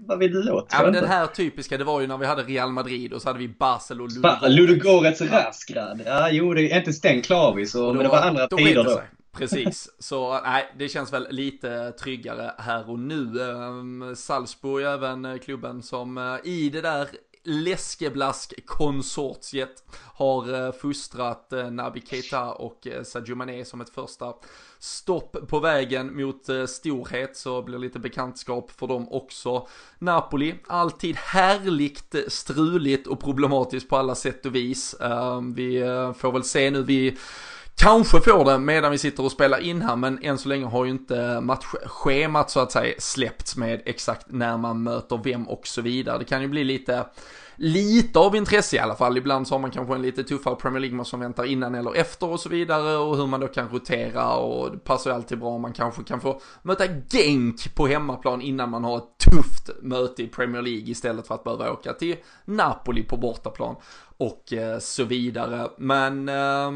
vad vill du åt? Ja, men den här typiska, det var ju när vi hade Real Madrid och så hade vi Basel och Ludogorets. Ludogorets Rasgrad. Ja, jo, det är inte stängt klar vi, så, men det var andra då tider då. Sig. Precis, så nej, det känns väl lite tryggare här och nu. Salzburg är även klubben som i det där läskeblask-konsortiet har fostrat Naby Keita och Sadio Mané som ett första stopp på vägen mot storhet, så blir lite bekantskap för dem också. Napoli, alltid härligt struligt och problematiskt på alla sätt och vis. Vi får väl se nu, vi kanske får det medan vi sitter och spelar in här, men än så länge har ju inte matchschemat så att säga släppts med exakt när man möter vem och så vidare. Det kan ju bli lite, lite av intresse i alla fall. Ibland så har man kanske en lite tuffare Premier League som väntar innan eller efter och så vidare, och hur man då kan rotera, och det passar ju alltid bra om man kanske kan få möta Genk på hemmaplan innan man har ett tufft möte i Premier League istället för att behöva åka till Napoli på bortaplan och så vidare. Men eh,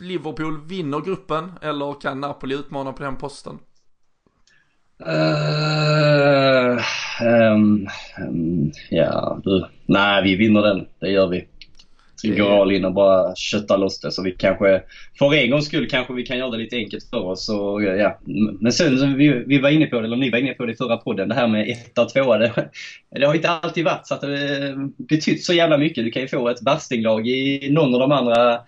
Liverpool vinner gruppen, eller kan Napoli utmana på den posten? Uh, um, um, ja, du. Nej, vi vinner den. Det gör vi. Vi det... går all in och bara köttar loss det. Så vi kanske, för en gångs skull kanske vi kan göra det lite enkelt för oss. Så, ja. Men sen, vi, vi var inne på det, eller ni var inne på det i förra podden. Det här med etta, tvåa, det, det har inte alltid varit så att det betytt så jävla mycket. Du kan ju få ett bastinglag i någon av de andra,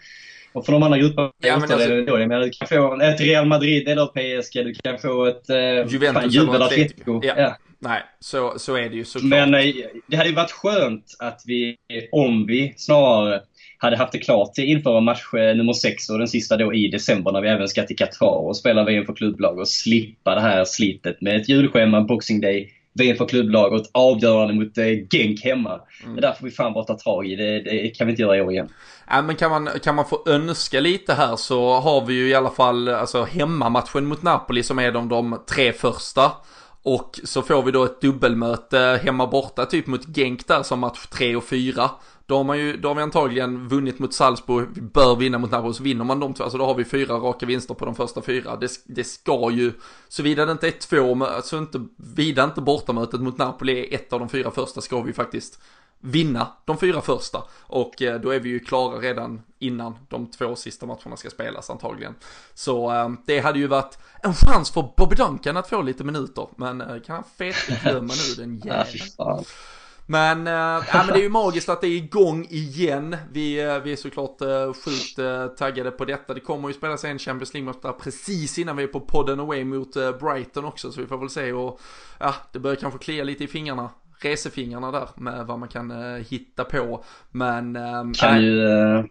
och för de andra grupperna, ja, men alltså, det då, men du kan få ett Real Madrid eller P S G, du kan få ett eh, Juventus eller Atletico. Ja. Ja. Nej, så, så är det ju såklart. Men nej, det hade ju varit skönt att vi, om vi snarare hade haft det klart inför match nummer sex och den sista då i december, när vi även ska till Qatar och spela V M för klubblag, och slippa det här slitet med ett julschema, Boxing Day, V M för klubblag och ett avgörande mot eh, Genk hemma. Mm. Det där får vi fan bara ta tag i. Det, det kan vi inte göra i år igen. Ja, men kan man, kan man få önska lite här, så har vi ju i alla fall alltså, hemmamatchen mot Napoli som är de, de tre första. Och så får vi då ett dubbelmöte hemma borta typ mot Genk där som match tre och fyra. Då har, man ju, då har vi antagligen vunnit mot Salzburg, vi bör vinna mot Napoli, så vinner man de två. Alltså då har vi fyra raka vinster på de första fyra. Det, det ska ju, såvida det inte är två, så inte, vida inte bortamötet mot Napoli är ett av de fyra första, ska vi faktiskt vinna de fyra första. Och då är vi ju klara redan innan de två sista matcherna ska spelas antagligen. Så eh, det hade ju varit en chans för Bobby Duncan att få lite minuter. Men eh, kan han fet glömma nu den jävla... Men, äh, ja, men det är ju magiskt att det är igång igen. Vi, vi är såklart äh, sjukt äh, taggade på detta. Det kommer ju spelas en Champions League-match där precis innan vi är på podden away mot äh, Brighton också. Så vi får väl se, och ja, det börjar kanske klia lite i fingrarna, resefingrarna där, med vad man kan äh, hitta på. Men äh, kan ju... Äh...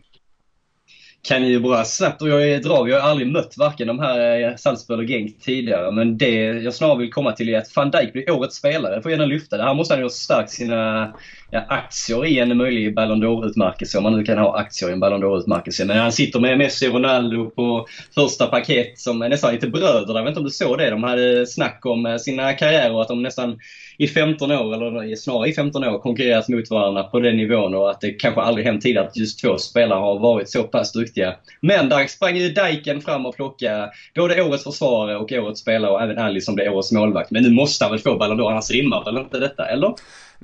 Kan ju bara snabbt, och jag är drag, jag har aldrig mött varken de här Salzburg och Genk tidigare, men det jag snarare vill komma till är att Van Dijk blir årets spelare, får gärna lyfta det. Här måste han ju ha stärkt sina ja, aktier i en möjlig Ballon d'Or-utmärkelse, om man nu kan ha aktier i en Ballon d'Or-utmärkelse. Men han sitter med Messi och Ronaldo på första paket som nästan lite bröder. Jag vet inte om du såg det, de hade snack om sina karriärer, att de nästan i femton år, eller snarare i femton år, konkurrerat mot varandra på den nivån, och att det kanske aldrig hänt tidigare att just två spelare har varit så pass duktiga. Men där sprang ju Dijken fram och plockade både årets försvarare och årets spelare, och även Alisson som blev årets målvakt. Men nu måste han väl få Ballon d'Or, annars rimmar väl inte detta, eller?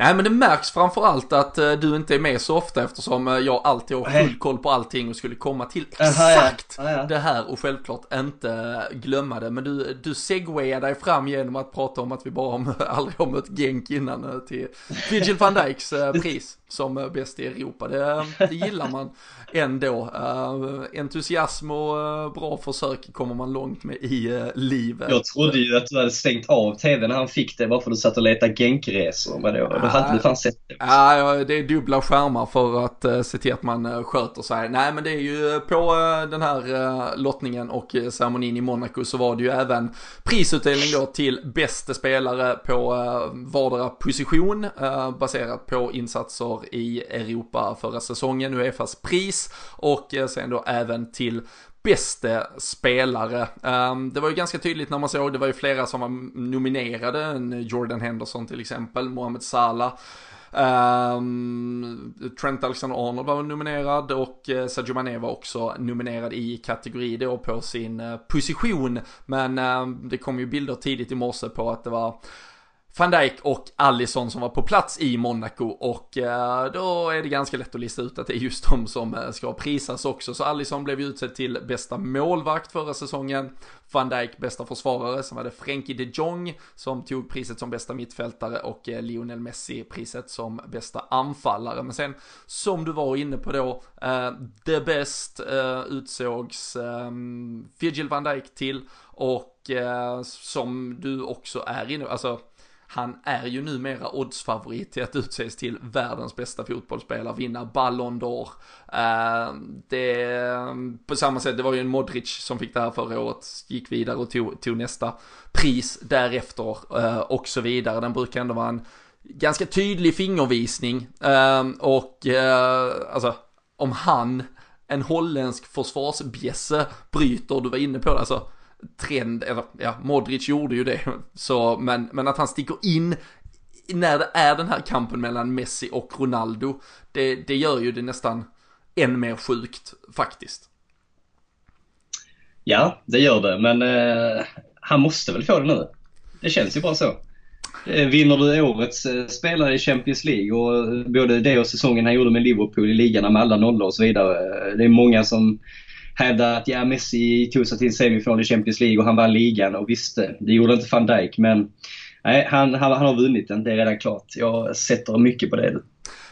Nej, men det märks framförallt att uh, du inte är med så ofta, eftersom uh, jag alltid har full koll på allting och skulle komma till exakt Aha, ja. Ja, ja. det här och självklart inte glömma det. Men du, du segwayar dig fram genom att prata om att vi bara har, aldrig har mött Genk innan uh, till Virgil van Dijks uh, pris som uh, bäst i Europa. Det, det gillar man ändå. Uh, entusiasm och uh, bra försök kommer man långt med i uh, livet. Jag trodde ju att du hade stängt av tvn när han fick det, varför du satt och letade Genk-resor. Men då, Ja, det är dubbla skärmar för att se till att man sköter sig. Nej, men det är ju på den här lottningen och ceremonin i Monaco så var det ju även prisutdelning då till bästa spelare på vardera position baserat på insatser i Europa förra säsongen, U E F A:s pris, och sen då även till bästa spelare. Det var ju ganska tydligt när man såg, det var ju flera som var nominerade, Jordan Henderson till exempel, Mohamed Salah, Um, Trent Alexander-Arnold var nominerad och uh, Sadio Mané var också nominerad i kategori då på sin uh, position. Men uh, det kom ju bilder tidigt i morse på att det var Van Dijk och Alisson som var på plats i Monaco, och då är det ganska lätt att lista ut att det är just de som ska prisas också. Så Alisson blev utsedd till bästa målvakt förra säsongen, Van Dijk bästa försvarare, som hade Frenkie de Jong som tog priset som bästa mittfältare och Lionel Messi priset som bästa anfallare. Men sen, som du var inne på då, the best utsågs Virgil van Dijk till, och som du också är inne, alltså han är ju numera oddsfavorit till att utses till världens bästa fotbollsspelare, vinna Ballon d'Or. Det, på samma sätt, det var ju en Modric som fick det här förra året, gick vidare och tog, tog nästa pris därefter och så vidare. Den brukar ändå vara en ganska tydlig fingervisning, och alltså, om han, en holländsk försvarsbjässe, bryter, du var inne på det, alltså trend, eller ja, Modric gjorde ju det, så, men, men att han sticker in när det är den här kampen mellan Messi och Ronaldo, det, det gör ju det nästan än mer sjukt faktiskt. Ja, det gör det, men eh, han måste väl få det nu. Det känns ju bara så. Vinner du årets spelare i Champions League, och både det och säsongen han gjorde med Liverpool i ligan med alla nollor och så vidare, det är många som hävdar att ja, Messi tog sig till semifinal i Champions League och han vann ligan, och visst, det gjorde inte Van Dijk, men nej, han, han, han har vunnit den, det är redan klart. Jag sätter mycket på det.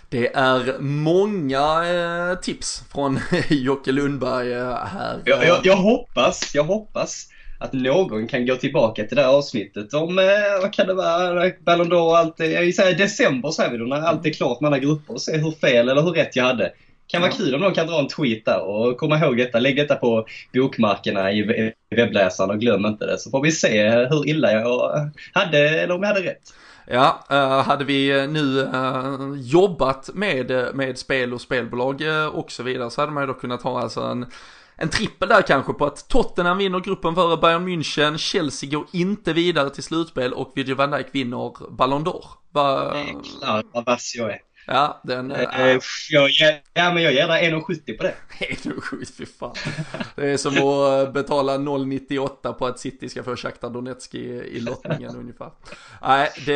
Det är många eh, tips från Jocke Lundberg eh, här. Jag, jag, jag hoppas, jag hoppas att någon kan gå tillbaka till det här avsnittet om, eh, vad kan det vara, Ballon d'Or och allt, jag säger december så här vi då, när allt är klart med alla grupper, och se hur fel eller hur rätt jag hade. Kan vara kul om någon kan dra en tweet där och komma ihåg detta, lägg detta på bokmarkerna i webbläsaren och glöm inte det, så får vi se hur illa jag hade eller om jag hade rätt. Ja, hade vi nu jobbat med, med spel och spelbolag och så vidare, så hade man ju då kunnat ha alltså en En trippel där kanske på att Tottenham vinner gruppen före Bayern München, Chelsea går inte vidare till slutspel och Virgil van Dijk vinner Ballon d'Or. Va... Det är klart vad vass jag är. Ja, den är... jag, jag, ja, men jag ger dig en komma sjuttio på det. en komma sjuttio, fan. Det är som att betala noll komma nittioåtta på att City ska få Shakhtar Donetsk i, i lottningen ungefär. Nej, det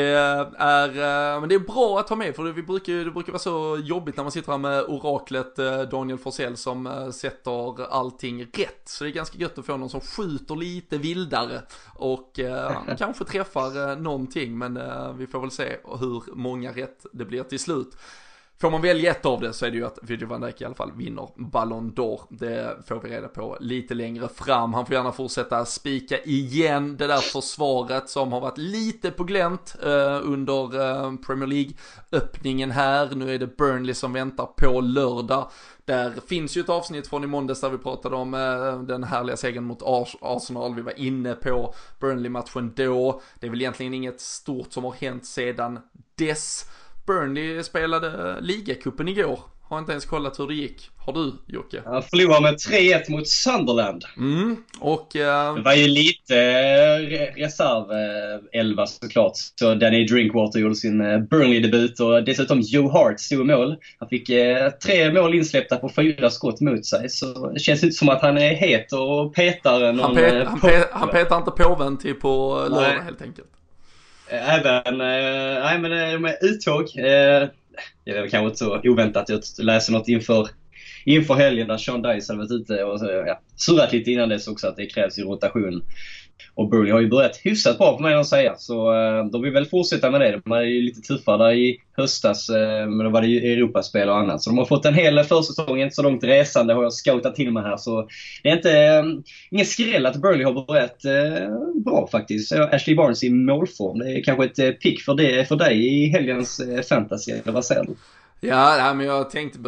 är, men det är bra att ha med, för det brukar, det brukar vara så jobbigt när man sitter här med oraklet Daniel Forsell som sätter allting rätt. Så det är ganska gött att få någon som skjuter lite vildare och kanske träffar någonting, men vi får väl se hur många rätt det blir till slut. Får man välja ett av det så är det ju att Virgil van Dijk i alla fall vinner Ballon d'Or. Det får vi reda på lite längre fram. Han får gärna fortsätta spika igen det där försvaret som har varit lite på glänt eh, under eh, Premier League-öppningen här. Nu är det Burnley som väntar på lördag. Där finns ju ett avsnitt från i måndags där vi pratade om eh, den härliga segern mot Ars- Arsenal. Vi var inne på Burnley-matchen då. Det är väl egentligen inget stort som har hänt sedan dess. Burnley spelade ligacupen igår. Har inte ens kollat hur det gick. Har du, Jocke? Han förlorade med tre ett mot Sunderland. Mm, och... Uh... Det var ju lite reservelva såklart. Så Danny Drinkwater gjorde sin Burnley-debut och dessutom Joe Hart stod mål. Han fick uh, tre mål insläppta på fyra skott mot sig. Så det känns ut som att han är het och petar någon... Han, pe- han, pe- han petar inte påven till på lördag helt enkelt. Även, eh, nej men eh, med uttåg, eh, jag vet kanske inte så oväntat, jag läser något inför, inför helgen där Sean Dyson varit ute och ja, surrat lite innan dess också att det krävs i rotation. Och Burnley har ju börjat hyfsat bra för mig att säga, så eh, de vill väl fortsätta med det. De är ju lite tuffare i höstas, eh, men då var det ju Europaspel och annat. Så de har fått en hel försäsong, inte så långt resande har jag scoutat till mig här. Så det är inte, eh, ingen skräll att Burnley har börjat eh, bra faktiskt. Ashley Barnes i målform, det är kanske ett eh, pick för, det, för dig i helgens eh, fantasy, eller vad säger du? Ja, men jag tänkte,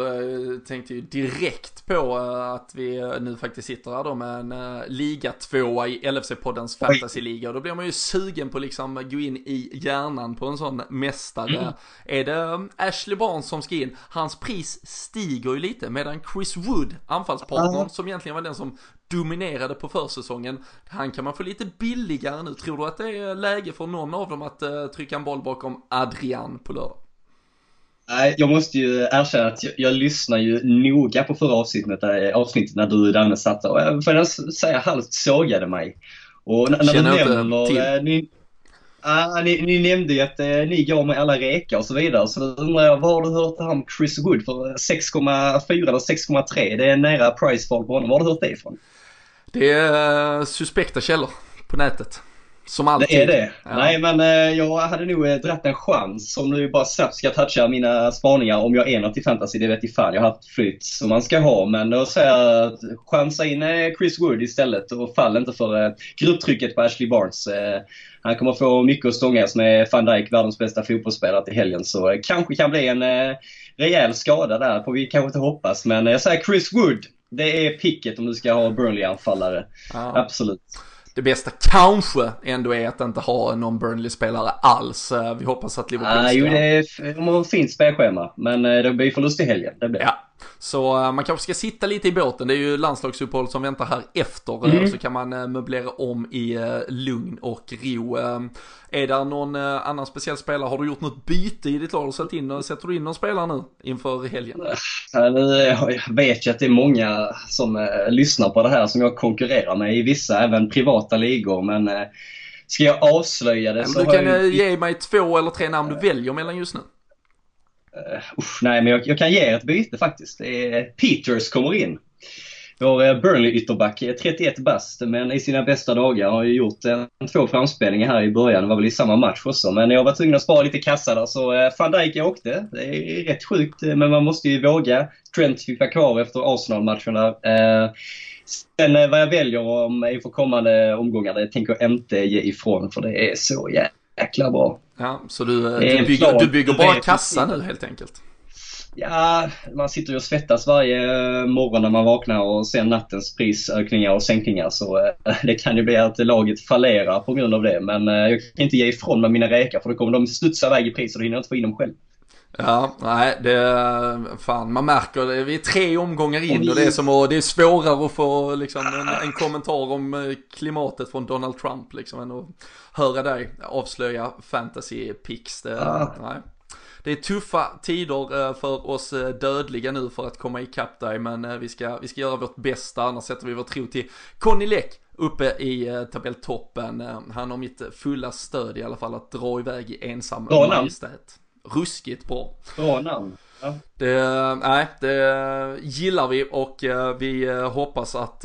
tänkte ju direkt på att vi nu faktiskt sitter här då med en liga tvåa i L F C-poddens fantasyliga. Och då blir man ju sugen på liksom gå in i hjärnan på en sån mästare. Mm. Är det Ashley Barnes som ska in? Hans pris stiger ju lite, medan Chris Wood, anfallspartnern, mm. som egentligen var den som dominerade på försäsongen, han kan man få lite billigare nu. Tror du att det är läge för någon av dem att uh, trycka en boll bakom Adrian på lördag? Nej, jag måste ju erkänna att jag, jag lyssnar ju noga på förra avsnittet, där, avsnittet när du i Danne satt, och jag får säga halvt sågade mig. Och när, när du nämner, ni, ah, ni, ni nämnde ju att eh, ni går med alla rekar och så vidare, så då undrar jag, vad har du hört om Chris Wood för sex komma fyra eller sex komma tre? Det är nära pricefall på honom. Vad har du hört det ifrån? Det är uh, suspekta källor på nätet. Som alltid. Det är det. Ja. Nej, men eh, jag hade nog eh, dratt en chans om du bara snabbt ska toucha mina spaningar om jag är något i fantasy. Det vet i fan. Jag har haft flytt som man ska ha. Men då säger jag chansa in eh, Chris Wood istället och fall inte för eh, grupptrycket på Ashley Barnes. Eh, han kommer få mycket att stångas med Van Dijk, världens bästa fotbollsspelare till helgen. Så eh, kanske kan bli en eh, rejäl skada där. På vi kanske inte hoppas. Men eh, jag säger Chris Wood. Det är picket om du ska ha Burnley-anfallare. Ja. Absolut. Det bästa kanske ändå är att inte ha någon Burnley-spelare alls. Vi hoppas att Liverpool ska... Ah, jo, det är ett fint spelschema, men det blir förlust i helgen. Det blir. Ja. Så man kanske ska sitta lite i båten. Det är ju landslagsuppehåll som väntar här efter. Mm. Så kan man möblera om i lugn och ro. Är det någon annan speciell spelare? Har du gjort något byte i ditt lag och satt in och sätter du in någon spelare nu inför helgen? Jag vet ju att det är många som lyssnar på det här som jag konkurrerar med i vissa, även privata ligor. Men ska jag avslöja det, men så du kan jag... ge mig två eller tre namn du väljer mellan just nu. Uh, usch, nej, men jag, jag kan ge ett byte faktiskt. Eh, Peters kommer in. Vår eh, Burnley-ytterback är trettioett bast, men i sina bästa dagar har ju gjort eh, två framspelningar här i början. Det var väl i samma match också, men jag var tvungen att spara lite kassa där, så eh, Van Dijk jag åkte. Det är rätt sjukt, eh, men man måste ju våga. Trent fick vara kvar efter Arsenal-matcherna. Eh, sen eh, vad jag väljer om inför kommande omgångar, det tänker jag inte ge ifrån, för det är så jävla. Jäkla bra. Ja, så du, du, bygger, du bygger bara kassa nu helt enkelt. Ja, man sitter ju och svettas varje morgon när man vaknar och ser nattens prisökningar och sänkningar, så det kan ju bli att laget fallerar på grund av det. Men jag kan inte ge ifrån med mina räkor, för då kommer de studsa iväg i pris och då hinner jag inte få in dem själv. Ja, nej, det fan, man märker det. Vi är tre omgångar in och det är, som att, det är svårare att få liksom, en, en kommentar om klimatet från Donald Trump liksom, än att höra dig avslöja fantasy picks. Det, ah. nej. Det är tuffa tider för oss dödliga nu för att komma ikapp dig, men vi ska, vi ska göra vårt bästa, annars sätter vi vår tro till Conny Läck uppe i tabelltoppen. Han har mitt fulla stöd i alla fall att dra iväg i ensam majestät. Ruskigt bra. Bra namn. Ja. Det, nej, det gillar vi, och vi hoppas att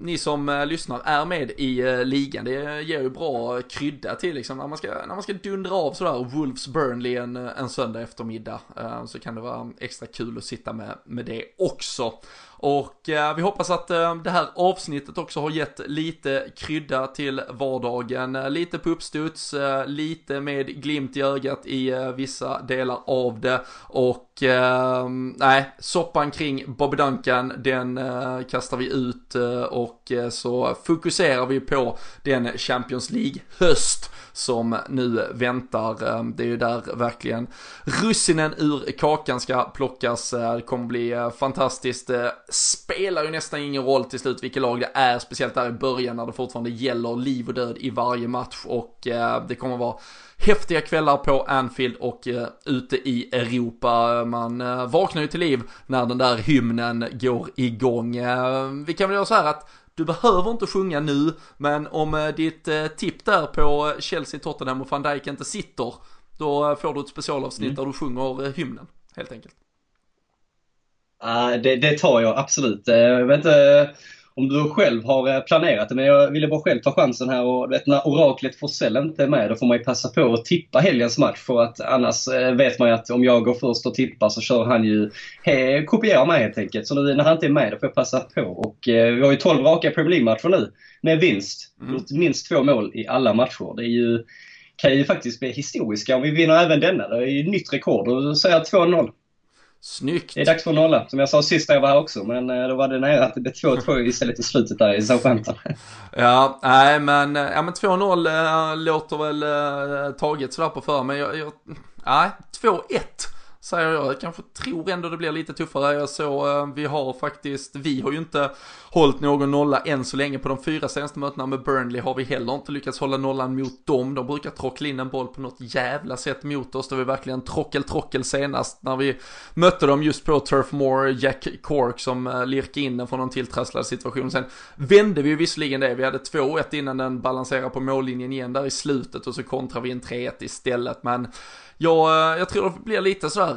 ni som lyssnar är med i ligan. Det ger ju bra krydda till liksom, när man ska, när man ska dundra av sådär Wolves Burnley en, en söndag eftermiddag, så kan det vara extra kul att sitta med, med det också. Och eh, vi hoppas att eh, det här avsnittet också har gett lite krydda till vardagen. Lite puppstuds, eh, lite med glimt i ögat i eh, vissa delar av det. Och eh, nej, soppan kring Bobby Duncan, den eh, kastar vi ut eh, och eh, så fokuserar vi på den Champions League-höst som nu väntar. Det är ju där verkligen russinen ur kakan ska plockas. Det kommer bli fantastiskt. Det spelar ju nästan ingen roll till slut vilket lag det är, speciellt där i början när det fortfarande gäller liv och död i varje match, och det kommer vara häftiga kvällar på Anfield och uh, ute i Europa. Man uh, vaknar ju till liv när den där hymnen går igång. Uh, vi kan väl göra så här att Du behöver inte sjunga nu, men om ditt tipp där på Chelsea, Tottenham och Van Dijk inte sitter, då får du ett specialavsnitt mm. där du sjunger hymnen, helt enkelt. Uh, det, det tar jag absolut. Jag vet inte om du själv har planerat det, men jag ville bara själv ta chansen här. Och vet, när oraklet får sällan inte med, då får man ju passa på att tippa helgens match. För att annars vet man ju att om jag går först och tippar så kör han ju he, kopierar mig helt enkelt. Så nu, när han inte är med, då får jag passa på. Och eh, vi har ju tolv raka Premier League-matcher nu med vinst. Mm. Minst två mål i alla matcher. Det är ju, kan ju faktiskt bli historiska om vi vinner även denna. Det är ju nytt rekord. Då säger jag två noll. Snyggt. Det är dags för nolla, som jag sa sist när jag var här också. Men då var det nära att det blev två två istället i slutet där i Southampton. Ja, nej men, ja, men två noll äh, låter väl äh, taget sådär på för. Men jag, jag, nej, två ett säger jag. Jag kanske tror ändå det blir lite tuffare. Jag så, äh, vi har faktiskt, vi har ju inte hållit någon nolla än så länge. På de fyra senaste mötena med Burnley har vi heller inte lyckats hålla nollan mot dem. De brukar trockla in en boll på något jävla sätt mot oss. Det var verkligen trockel-trockel senast när vi mötte dem just på Turf Moor. Jack Cork som lirkade in den från någon tilltrasslad situation. Sen vände vi ju visserligen det. Vi hade två ett innan den balanserade på mållinjen igen där i slutet. Och så kontrar vi en tre ett istället. Men jag, jag tror det blir lite sådär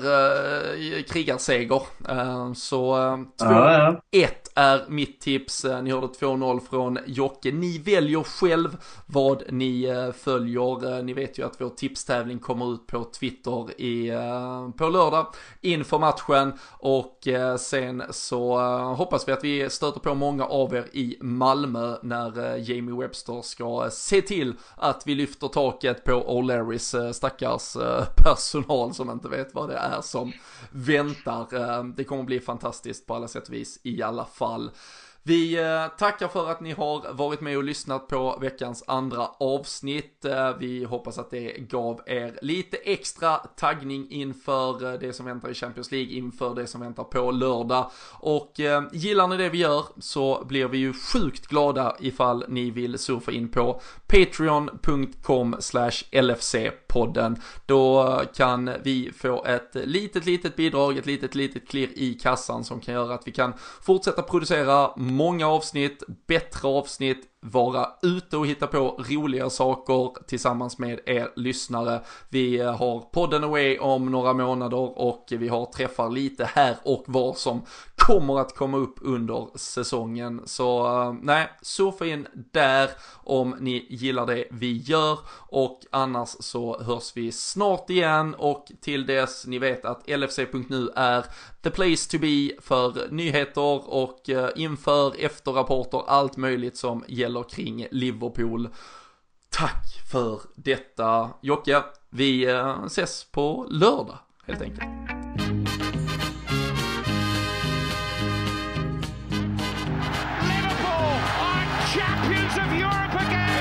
äh, krigarseger. Äh, så äh, två ett ja, ja. är mitt tips. Ni hörde två noll från Jocke. Ni väljer själv vad ni följer. Ni vet ju att vår tipstävling kommer ut på Twitter i, på lördag inför matchen, och sen så hoppas vi att vi stöter på många av er i Malmö när Jamie Webster ska se till att vi lyfter taket på O'Larrys stackars personal som inte vet vad det är som väntar. Det kommer bli fantastiskt på alla sätt och vis i alla fall. Vi tackar för att ni har varit med och lyssnat på veckans andra avsnitt. Vi hoppas att det gav er lite extra taggning inför det som väntar i Champions League, inför det som väntar på lördag. Och gillar ni det vi gör så blir vi ju sjukt glada ifall ni vill surfa in på patreon dot com slash L F C podden. Då kan vi få ett litet, litet bidrag, ett litet, litet klirr i kassan som kan göra att vi kan fortsätta producera många avsnitt, bättre avsnitt, vara ute och hitta på roliga saker tillsammans med er lyssnare. Vi har podden away om några månader och vi har träffar lite här och var som kommer att komma upp under säsongen. Så nej, surfa in där om ni gillar det vi gör, och annars så hörs vi snart igen, och till dess ni vet att L F C punkt nu är the place to be för nyheter och inför, efterrapporter, allt möjligt som gäller kring Liverpool. Tack för detta, Jocke. Vi ses på lördag helt enkelt. Liverpool are champions of Europe again!